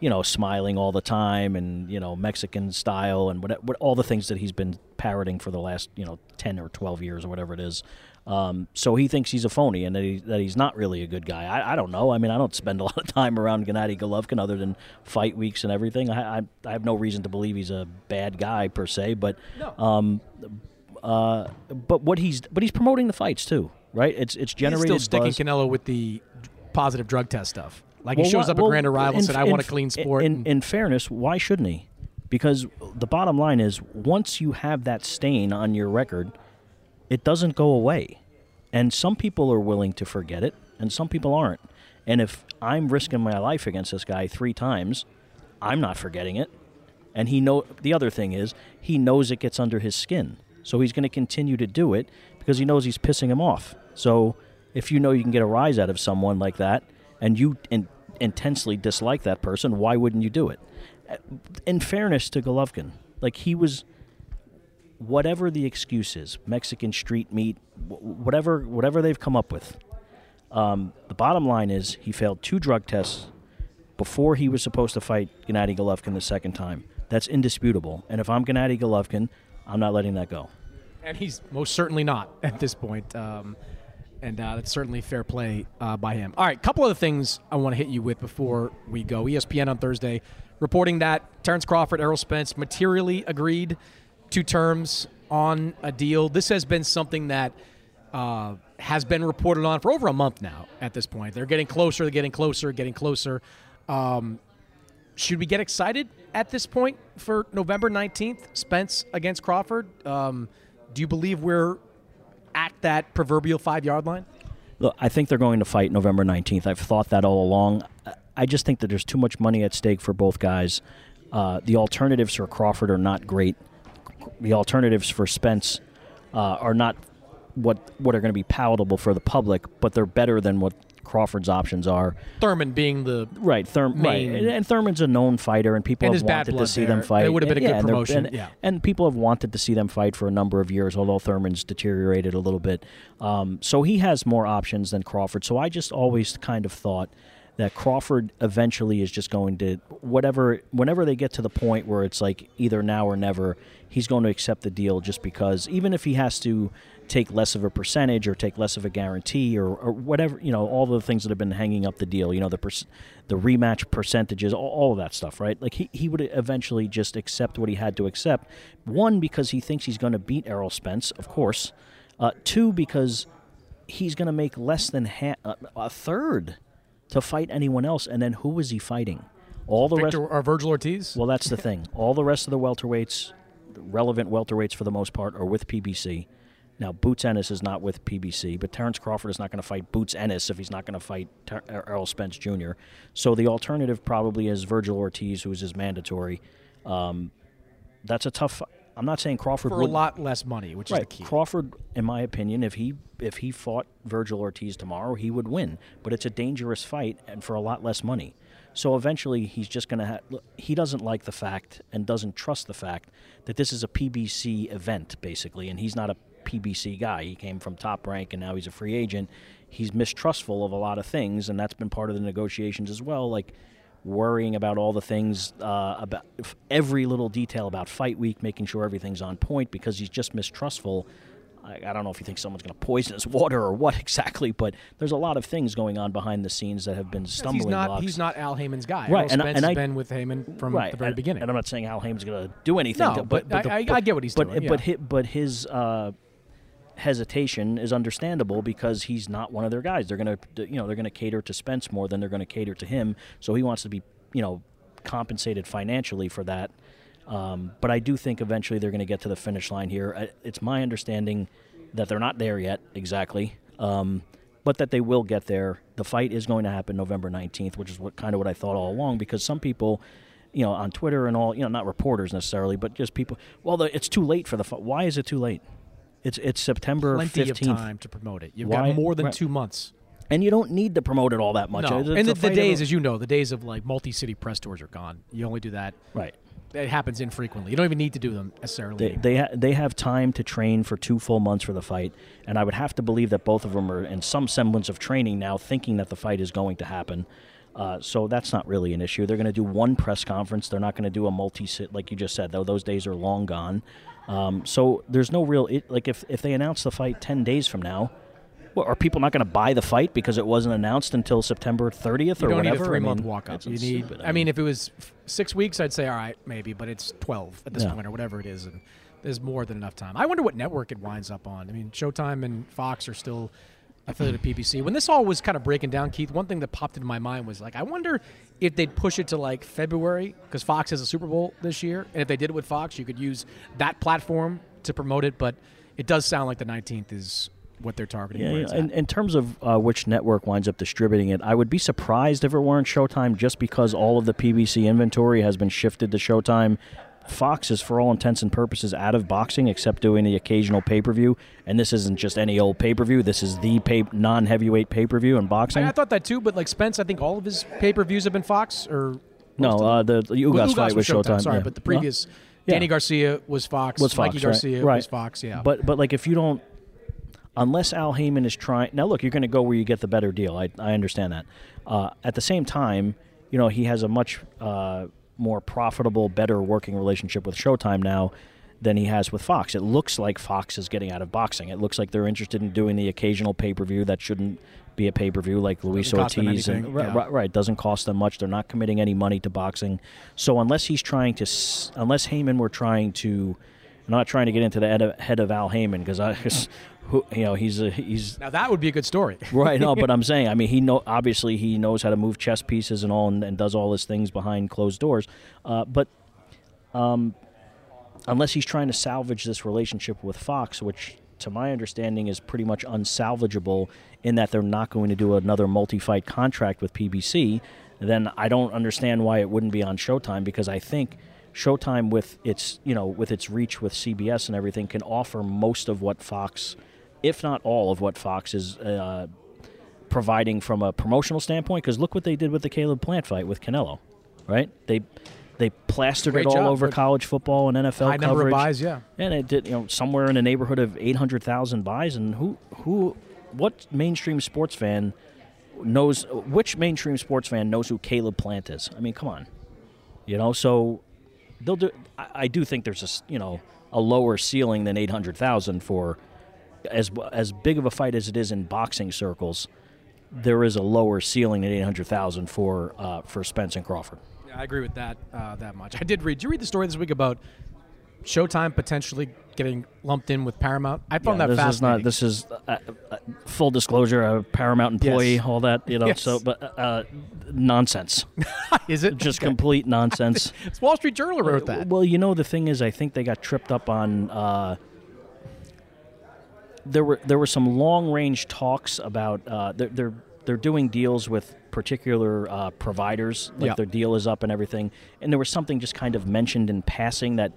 you know, smiling all the time and, you know, Mexican style and what, what all the things that he's been parroting for the last, you know, ten or twelve years or whatever it is. Um, so he thinks he's a phony and that, he, that he's not really a good guy. I, I don't know. I mean, I don't spend a lot of time around Gennady Golovkin other than fight weeks and everything. I, I, I have no reason to believe he's a bad guy per se, but no. um, uh, but what he's but he's promoting the fights too, right? It's it's generated. He's still sticking buzz. Canelo with the positive drug test stuff. Like well, he shows up well, at Grand Arrival and said, "I want a clean sport." In, in, in fairness, why shouldn't he? Because the bottom line is, once you have that stain on your record, it doesn't go away. And some people are willing to forget it, and some people aren't. And if I'm risking my life against this guy three times, I'm not forgetting it. And he know the other thing is, he knows it gets under his skin. So he's going to continue to do it because he knows he's pissing him off. So if you know you can get a rise out of someone like that, and you in, intensely dislike that person, why wouldn't you do it? In fairness to Golovkin, like he was... Whatever the excuse is, Mexican street meat, whatever whatever they've come up with, um, the bottom line is he failed two drug tests before he was supposed to fight Gennady Golovkin the second time. That's indisputable. And if I'm Gennady Golovkin, I'm not letting that go. And he's most certainly not at this point. Um, and uh, that's certainly fair play uh, by him. All right, a couple other things I want to hit you with before we go. E S P N on Thursday reporting that Terrence Crawford, Errol Spence materially agreed two terms on a deal. This has been something that uh, has been reported on for over a month now at this point. They're getting closer, they're getting closer, getting closer. Um, should we get excited at this point for November nineteenth, Spence against Crawford? Um, do you believe we're at that proverbial five-yard line? Look, I think they're going to fight November nineteenth. I've thought that all along. I just think that there's too much money at stake for both guys. Uh, the alternatives for Crawford are not great. The alternatives for Spence uh, are not what what are going to be palatable for the public, but they're better than what Crawford's options are. Thurman being the right, Thurm, main. right, and Thurman's a known fighter, and people and have wanted to see there. them fight. It would have been and, a yeah, good promotion, and, yeah. And people have wanted to see them fight for a number of years, although Thurman's deteriorated a little bit. Um, so he has more options than Crawford. So I just always kind of thought that Crawford eventually is just going to, whatever, whenever they get to the point where it's like either now or never, he's going to accept the deal just because, even if he has to take less of a percentage or take less of a guarantee or, or whatever, you know, all the things that have been hanging up the deal, you know, the pers the rematch percentages, all, all of that stuff, right? Like, he, he would eventually just accept what he had to accept. One, because he thinks he's going to beat Errol Spence, of course. Uh, two, because he's going to make less than ha a, a third to fight anyone else. And then who is he fighting? All the Victor, rest or Virgil Ortiz? Well, that's the thing. All the rest of the welterweights, relevant welterweights for the most part, are with P B C. Now, Boots Ennis is not with P B C, but Terrence Crawford is not going to fight Boots Ennis if he's not going to fight Ter Errol Spence Junior So the alternative probably is Virgil Ortiz, who is his mandatory. Um, that's a tough fight. I'm not saying Crawford for a lot less money, which right. is the key. Crawford, in my opinion, if he if he fought Virgil Ortiz tomorrow, he would win. But it's a dangerous fight, and for a lot less money. So eventually, he's just going to have. He doesn't like the fact and doesn't trust the fact that this is a P B C event, basically, and he's not a P B C guy. He came from Top Rank, and now he's a free agent. He's mistrustful of a lot of things, and that's been part of the negotiations as well. Like, worrying about all the things, uh, about every little detail about fight week, making sure everything's on point, because he's just mistrustful. I, I don't know if he thinks someone's going to poison his water or what exactly, but there's a lot of things going on behind the scenes that have been stumbling he's not, blocks. He's not Al Heyman's guy. Right, Errol and, Spence and has I, been with Heyman from right, the very and, beginning. And I'm not saying Al Heyman's going to do anything. No, to, but, but, but, I, the, but I get what he's but, doing. But, yeah. but his uh, hesitation is understandable because he's not one of their guys. They're going to, you know, they're going to cater to Spence more than they're going to cater to him. So he wants to be, you know, compensated financially for that. Um, but I do think eventually they're going to get to the finish line here. It's my understanding that they're not there yet exactly, um, but that they will get there. The fight is going to happen November nineteenth, which is what kind of what I thought all along, because some people, you know, on Twitter and all, you know, not reporters necessarily, but just people, well, the, it's too late for the fight. Why is it too late? It's it's September fifteenth. Plenty of time to promote it. You've Why? got more than right. two months. And you don't need to promote it all that much. No. It's, it's and the, the days, as you know, the days of like multi-city press tours are gone. You only do that. Right. It happens infrequently. You don't even need to do them necessarily. They they, ha they have time to train for two full months for the fight. And I would have to believe that both of them are in some semblance of training now, thinking that the fight is going to happen. Uh, so that's not really an issue. They're going to do one press conference. They're not going to do a multi-sit, like you just said, though. Those days are long gone. Um, so there's no real it, like if if they announce the fight ten days from now, well, are people not going to buy the fight because it wasn't announced until September thirtieth or whatever? You don't need a three month walk up. You need, stupid, I, mean. I mean, if it was six weeks, I'd say all right, maybe, but it's twelve at this yeah. point or whatever it is, and there's more than enough time. I wonder what network it winds up on. I mean, Showtime and Fox are still affiliated to P B C. When this all was kind of breaking down, Keith, one thing that popped into my mind was like, I wonder if they'd push it to like February, because Fox has a Super Bowl this year, and if they did it with Fox, you could use that platform to promote it. But it does sound like the nineteenth is what they're targeting. Yeah, yeah. In, in terms of uh, which network winds up distributing it, I would be surprised if it weren't Showtime, just because all of the P B C inventory has been shifted to Showtime. Fox is, for all intents and purposes, out of boxing, except doing the occasional pay-per-view. And this isn't just any old pay-per-view. This is the pay non-heavyweight pay-per-view in boxing. I, I thought that too, but like Spence, I think all of his pay-per-views have been Fox. Or no, uh, the, the Ugas, well, Ugas fight was Showtime. Showtime sorry, yeah. but the previous, yeah. Danny Garcia was Fox. Was Fox Mikey right? Garcia right. was Fox. Yeah, but but like if you don't, unless Al Heyman is trying. Now look, you're going to go where you get the better deal. I I understand that. Uh, at the same time, you know, he has a much. Uh, more profitable, better working relationship with Showtime now than he has with Fox. It looks like Fox is getting out of boxing. It looks like they're interested in doing the occasional pay-per-view that shouldn't be a pay-per-view, like Luis Ortiz. And, yeah. Right, right. Doesn't cost them much. They're not committing any money to boxing. So unless he's trying to, unless Heyman were trying to, I'm not trying to get into the head of Al Heyman because I, who, you know, he's a, he's now that would be a good story, right? No, but I'm saying, I mean, he know obviously he knows how to move chess pieces and all, and, and does all his things behind closed doors. Uh, but um, unless he's trying to salvage this relationship with Fox, which to my understanding is pretty much unsalvageable, in that they're not going to do another multi-fight contract with P B C, then I don't understand why it wouldn't be on Showtime, because I think Showtime, with its, you know, with its reach with C B S and everything, can offer most of what Fox, if not all of what Fox is uh, providing from a promotional standpoint. Because look what they did with the Caleb Plant fight with Canelo, right? They they plastered Great it all job. over college football and N F L high coverage. Number of buys, yeah. And it did, you know, somewhere in the neighborhood of eight hundred thousand buys. And who who what mainstream sports fan knows, which mainstream sports fan knows who Caleb Plant is? I mean, come on. You know, so they'll do. I, I do think there's a, you know, a lower ceiling than eight hundred thousand for as as big of a fight as it is in boxing circles. There is a lower ceiling than eight hundred thousand for uh, for Spence and Crawford. Yeah, I agree with that uh, that much. I did read. Did you read the story this week about Showtime potentially getting lumped in with Paramount? I found yeah, that this fascinating. This is not. This is uh, uh, full disclosure. A Paramount employee, yes. all that you know. Yes. So, but uh, nonsense. Is it just okay. complete nonsense? It's Wall Street Journal wrote that. Well, you know the thing is, I think they got tripped up on. Uh, there were there were some long range talks about uh, they're, they're they're doing deals with particular uh, providers, like yep. their deal is up and everything. And there was something just kind of mentioned in passing that.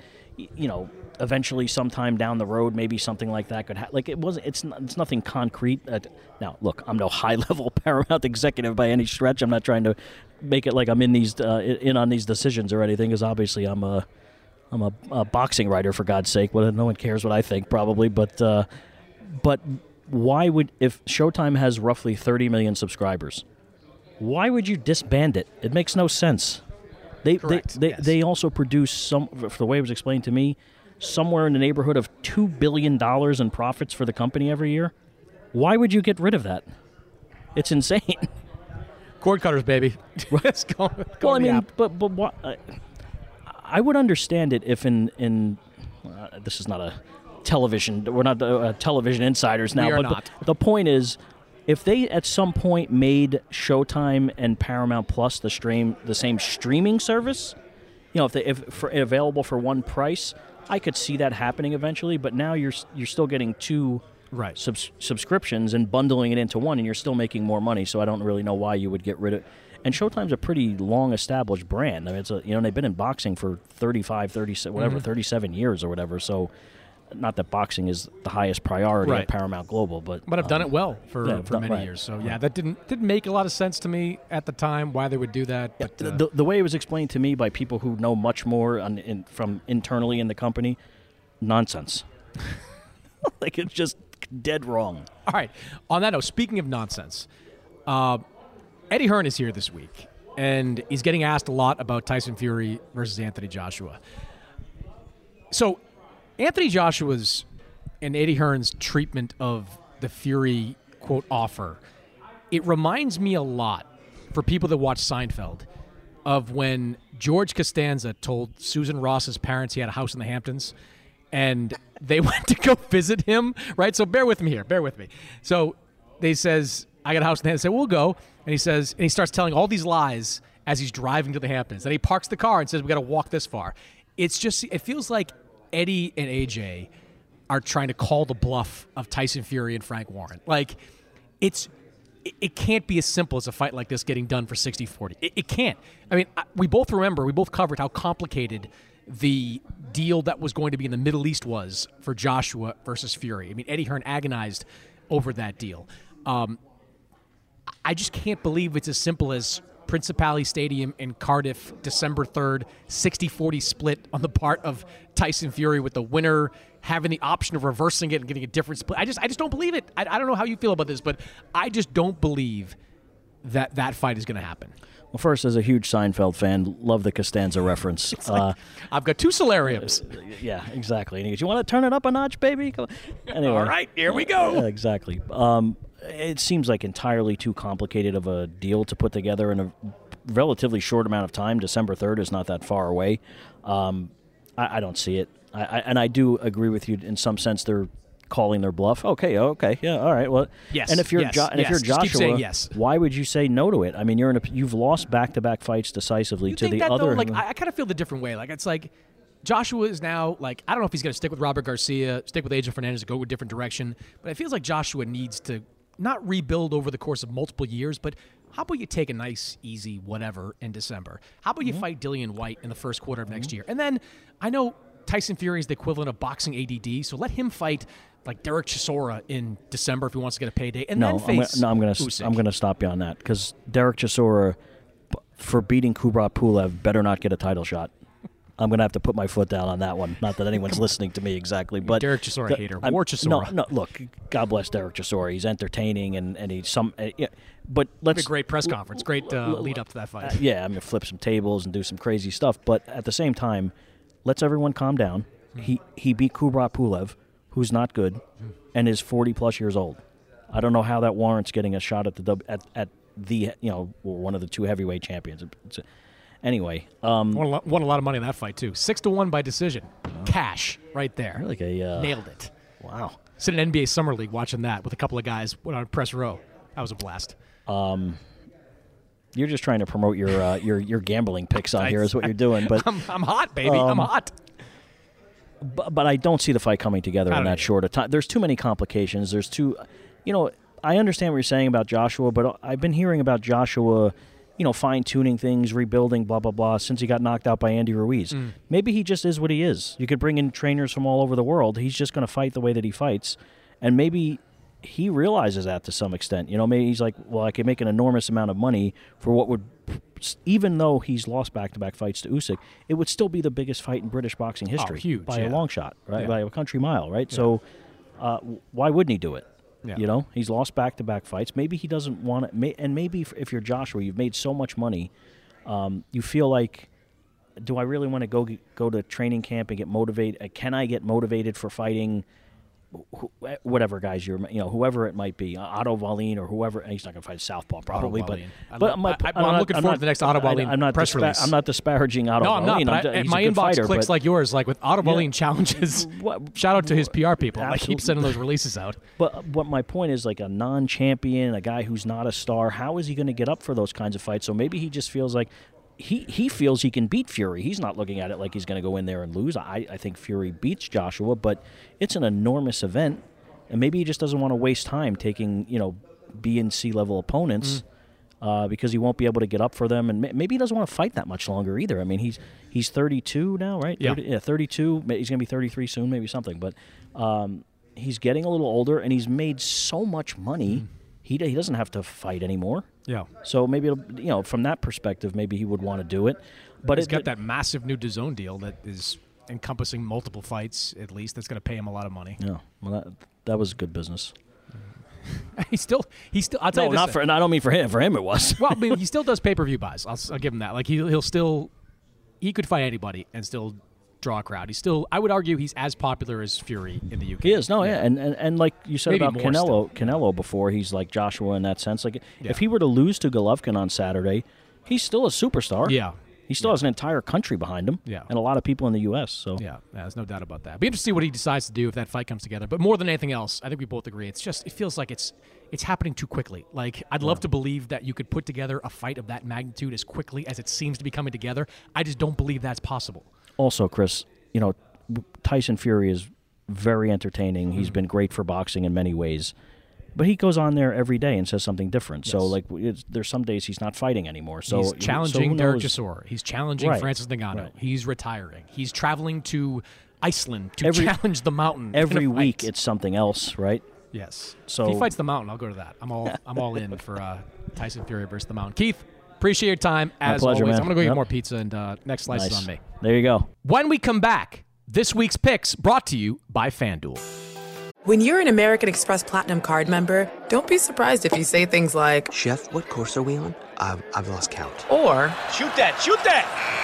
You know, eventually, sometime down the road, maybe something like that could happen. Like it wasn't. It's not, it's nothing concrete. Uh, now, look, I'm no high-level Paramount executive by any stretch. I'm not trying to make it like I'm in these uh, in on these decisions or anything, because obviously I'm a I'm a, a boxing writer for God's sake. Well, no one cares what I think probably, but uh, but why would if Showtime has roughly thirty million subscribers, why would you disband it? It makes no sense. They Correct. they, they, yes. they also produce some. For the way it was explained to me, somewhere in the neighborhood of two billion dollars in profits for the company every year. Why would you get rid of that? It's insane. Cord cutters, baby. Let's go. Well, I mean, app. but but what? Uh, I would understand it if in in uh, this is not a television. We're not uh, television insiders now. We are but not. The, the point is. If they at some point made Showtime and Paramount Plus the stream the same streaming service, you know, if they if for, available for one price, I could see that happening eventually. But now you're you're still getting two right subs, subscriptions and bundling it into one, and you're still making more money. So I don't really know why you would get rid of. And Showtime's a pretty long established brand. I mean, it's a, you know, they've been in boxing for thirty-five, thirty-seven, whatever, mm-hmm. thirty-seven years or whatever. So. Not that boxing is the highest priority right. at Paramount Global, but but I've um, done it well for, yeah, for done, many right. years. So yeah, that didn't didn't make a lot of sense to me at the time why they would do that. Yeah, but, uh, the the way it was explained to me by people who know much more on, in, from internally in the company, nonsense. Like it's just dead wrong. All right. On that note, speaking of nonsense, uh, Eddie Hearn is here this week, and he's getting asked a lot about Tyson Fury versus Anthony Joshua. So. Anthony Joshua's and Eddie Hearn's treatment of the Fury, quote, offer, it reminds me a lot, for people that watch Seinfeld, of when George Costanza told Susan Ross's parents he had a house in the Hamptons, and they went to go visit him, right? So bear with me here. Bear with me. So they says, I got a house in the Hamptons. They say, we'll go. And he says, and he starts telling all these lies as he's driving to the Hamptons. Then he parks the car and says, we got to walk this far. It's just, it feels like Eddie and A J are trying to call the bluff of Tyson Fury and Frank Warren. Like, it's it, it can't be as simple as a fight like this getting done for sixty forty. It, it can't. I mean, I, we both remember, we both covered how complicated the deal that was going to be in the Middle East was for Joshua versus Fury. I mean, Eddie Hearn agonized over that deal. Um, I just can't believe it's as simple as Principality Stadium in Cardiff, December third, sixty forty split on the part of Tyson Fury, with the winner having the option of reversing it and getting a different split. I just I just don't believe it. I, I don't know how you feel about this, but I just don't believe that that fight is going to happen. Well, first, as a huge Seinfeld fan, love the Costanza reference. It's like, uh, I've got two solariums. Yeah, exactly. And he goes, you want to turn it up a notch, baby? Anyway, all right, here we go. Yeah, exactly. Um, it seems like entirely too complicated of a deal to put together in a relatively short amount of time. December third is not that far away. Um, I, I don't see it. I, I, and I do agree with you in some sense. They're calling their bluff. Okay, okay, yeah, all right. Well, yes. And if you're yes, jo- and yes. if you're Joshua, yes. why would you say no to it? I mean, you're in a, you've lost back-to-back fights decisively you to think the that, other. Though, like I, I kind of feel the different way. Like it's like Joshua is now like I don't know if he's going to stick with Robert Garcia, stick with Adrian Fernandez, go a different direction. But it feels like Joshua needs to not rebuild over the course of multiple years, but how about you take a nice, easy whatever in December? How about you mm-hmm. fight Dillian White in the first quarter of mm-hmm. next year? And then I know Tyson Fury is the equivalent of boxing A D D, so let him fight like Derek Chisora in December if he wants to get a payday. And no, then face I'm gonna, no, I'm going to st- I'm going to stop you on that, because Derek Chisora, for beating Kubrat Pulev, better not get a title shot. I'm going to have to put my foot down on that one. Not that anyone's listening to me exactly, but Derek Chisora th- hater. I'm, War Chisora. No, no. Look, God bless Derek Chisora. He's entertaining and and he's some. Uh, yeah, but let's a great press conference. Great uh, lead up to that fight. Uh, yeah, I'm going to flip some tables and do some crazy stuff. But at the same time, let's everyone calm down. Mm. He he beat Kubrat Pulev, who's not good, mm. and is forty plus years old. I don't know how that warrants getting a shot at the at at the you know one of the two heavyweight champions. It's a, Anyway, um, won a, lot, won a lot of money in that fight too. Six to one by decision, oh. cash right there. Like a uh, nailed it. Wow. Sit in N B A Summer League watching that with a couple of guys on a press row. That was a blast. Um, you're just trying to promote your uh, your your gambling picks on I, here is what you're doing. But I'm, I'm hot, baby. Um, I'm hot. But, but I don't see the fight coming together in that either. short a time. There's too many complications. There's too, you know. I understand what you're saying about Joshua, but I've been hearing about Joshua. You know, fine-tuning things, rebuilding, blah, blah, blah, since he got knocked out by Andy Ruiz. Mm. Maybe he just is what he is. You could bring in trainers from all over the world. He's just going to fight the way that he fights. And maybe he realizes that to some extent. You know, maybe he's like, well, I could make an enormous amount of money for what would, even though he's lost back-to-back fights to Usyk, it would still be the biggest fight in British boxing history. Oh, huge, by yeah. a long shot, right? Yeah. By a country mile, right? Yeah. So uh, why wouldn't he do it? Yeah. You know, he's lost back-to-back fights. Maybe he doesn't want it. May, and maybe if, if you're Joshua, you've made so much money, um, you feel like, do I really want to go go to training camp and get motivated? Uh, can I get motivated for fighting wh- whatever guys you're, you know, whoever it might be, Otto Wallin or whoever. He's not going to fight Southpaw probably, but, I but love, I, I'm, I'm not, looking I'm forward not, to the next Otto Wallin I, I'm not press dispa- release. I'm not disparaging Otto Wallin. No, I'm not. But I'm, I, my inbox fighter, clicks but, like yours, like with Otto Wallin yeah. challenges. What, shout out to his P R people. I keep sending those releases out. But what my point is, like a non-champion, a guy who's not a star, how is he going to get up for those kinds of fights? So maybe he just feels like. He he feels he can beat Fury. He's not looking at it like he's going to go in there and lose. I, I think Fury beats Joshua, but it's an enormous event, and maybe he just doesn't want to waste time taking, you know, B and C level opponents mm. uh, because he won't be able to get up for them, and maybe he doesn't want to fight that much longer either. I mean, he's he's thirty-two now, right? Yeah, thirty, yeah thirty-two. He's going to be thirty-three soon, maybe something. But um, he's getting a little older, and he's made so much money. Mm. He he doesn't have to fight anymore. Yeah. So maybe it'll, you know, from that perspective, maybe he would want to do it. But he's it, got that massive new DAZN deal that is encompassing multiple fights at least. That's going to pay him a lot of money. Yeah. Well, that that was good business. he still he still. I'll tell no, you this not for. And I don't mean for him. For him, it was. well, I mean, he still does pay per view buys. I'll, I'll give him that. Like he he'll still he could fight anybody and still draw a crowd. He's still, I would argue, he's as popular as Fury in the U K. He is, no, yeah, yeah. And, and and like you said Maybe about Canelo, still. Canelo before, he's like Joshua in that sense. Like yeah. if he were to lose to Golovkin on Saturday, he's still a superstar. Yeah, he still yeah. has an entire country behind him. Yeah, and a lot of people in the U S. So yeah, yeah there's no doubt about that. Be interesting to see what he decides to do if that fight comes together. But more than anything else, I think we both agree. It's just it feels like it's it's happening too quickly. Like I'd love yeah. to believe that you could put together a fight of that magnitude as quickly as it seems to be coming together. I just don't believe that's possible. Also, Chris, you know, Tyson Fury is very entertaining. Mm-hmm. He's been great for boxing in many ways. But he goes on there every day and says something different. Yes. So, like, it's, there's some days he's not fighting anymore. So he's challenging so Derek Chisora. He's challenging right. Francis Ngannou. Right. He's retiring. He's traveling to Iceland to every, challenge the mountain. Every week it's something else, right? Yes. So if he fights the mountain, I'll go to that. I'm all I'm all in for uh, Tyson Fury versus the mountain. Keith. Appreciate your time, as pleasure, always. Man. I'm going to go yep. get more pizza, and uh, next slice nice. is on me. There you go. When we come back, this week's picks brought to you by FanDuel. When you're an American Express Platinum Card member, don't be surprised if you say things like, Chef, what course are we on? I've, I've lost count. Or, shoot that, shoot that!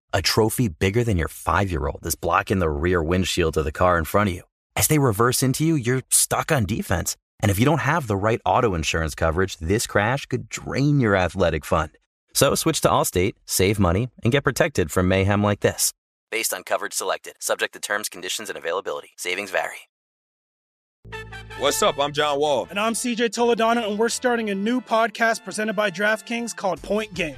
A trophy bigger than your five-year-old is blocking the rear windshield of the car in front of you. As they reverse into you, you're stuck on defense. And if you don't have the right auto insurance coverage, this crash could drain your athletic fund. So switch to Allstate, save money, and get protected from mayhem like this. Based on coverage selected, subject to terms, conditions, and availability. Savings vary. What's up? I'm John Wall. And I'm C J Toledano, and we're starting a new podcast presented by DraftKings called Point Game.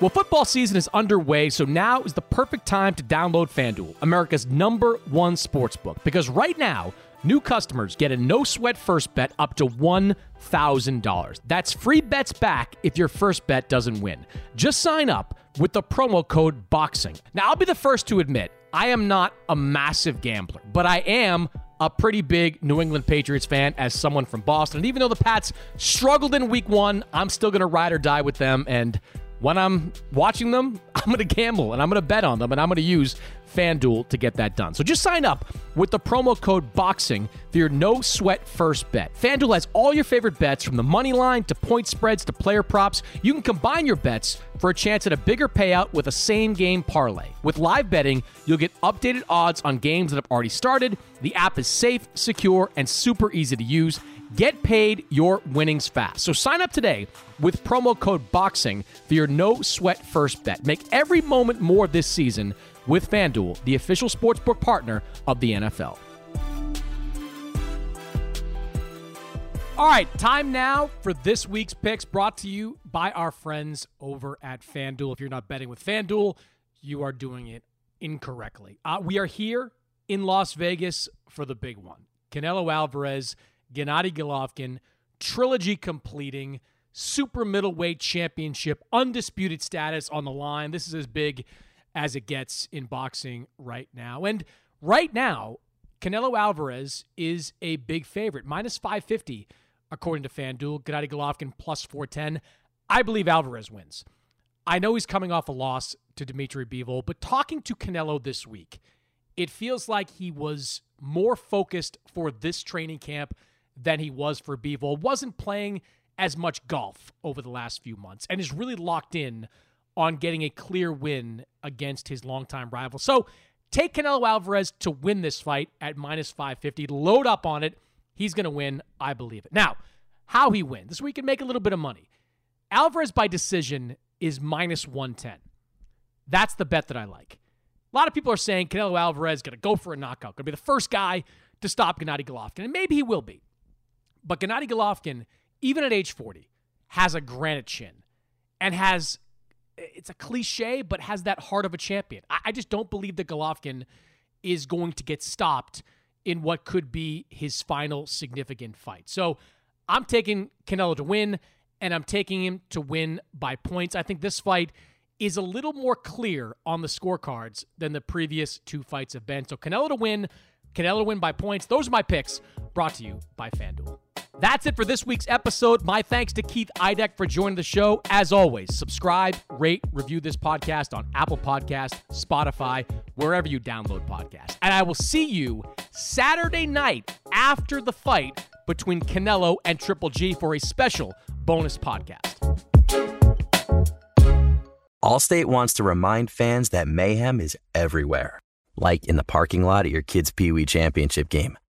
Well, football season is underway, so now is the perfect time to download FanDuel, America's number one sportsbook, because right now, new customers get a no-sweat first bet up to one thousand dollars. That's free bets back if your first bet doesn't win. Just sign up with the promo code BOXING. Now, I'll be the first to admit, I am not a massive gambler, but I am a pretty big New England Patriots fan as someone from Boston. And even though the Pats struggled in week one, I'm still going to ride or die with them. And when I'm watching them, I'm going to gamble and I'm going to bet on them and I'm going to use FanDuel to get that done. So just sign up with the promo code BOXING for your no sweat first bet. FanDuel has all your favorite bets from the money line to point spreads to player props. You can combine your bets for a chance at a bigger payout with a same game parlay. With live betting, you'll get updated odds on games that have already started. The app is safe, secure, and super easy to use. Get paid your winnings fast. So sign up today with promo code BOXING for your no sweat first bet. Make every moment more this season with FanDuel, the official sportsbook partner of the N F L. All right, time now for this week's picks brought to you by our friends over at FanDuel. If you're not betting with FanDuel, you are doing it incorrectly. Uh, we are here in Las Vegas for the big one. Canelo Alvarez, Gennady Golovkin, trilogy completing, super middleweight championship, undisputed status on the line. This is as big as it gets in boxing right now. And right now, Canelo Alvarez is a big favorite, minus five fifty, according to FanDuel. Gennady Golovkin, plus four ten. I believe Alvarez wins. I know he's coming off a loss to Dmitry Bivol, but talking to Canelo this week, it feels like he was more focused for this training camp than he was for Bivol. Wasn't playing as much golf over the last few months and is really locked in on getting a clear win against his longtime rival. So take Canelo Alvarez to win this fight at minus five fifty. Load up on it. He's going to win. I believe it. Now, how he wins. This week can make a little bit of money. Alvarez by decision is minus one ten. That's the bet that I like. A lot of people are saying Canelo Alvarez is going to go for a knockout, going to be the first guy to stop Gennady Golovkin. And maybe he will be. But Gennady Golovkin, even at age forty, has a granite chin and has... It's a cliche, but has that heart of a champion. I just don't believe that Golovkin is going to get stopped in what could be his final significant fight. So I'm taking Canelo to win, and I'm taking him to win by points. I think this fight is a little more clear on the scorecards than the previous two fights have been. So Canelo to win, Canelo to win by points. Those are my picks brought to you by FanDuel. That's it for this week's episode. My thanks to Keith Eidek for joining the show. As always, subscribe, rate, review this podcast on Apple Podcasts, Spotify, wherever you download podcasts. And I will see you Saturday night after the fight between Canelo and Triple G for a special bonus podcast. Allstate wants to remind fans that mayhem is everywhere. Like in the parking lot at your kid's Pee Wee Championship game.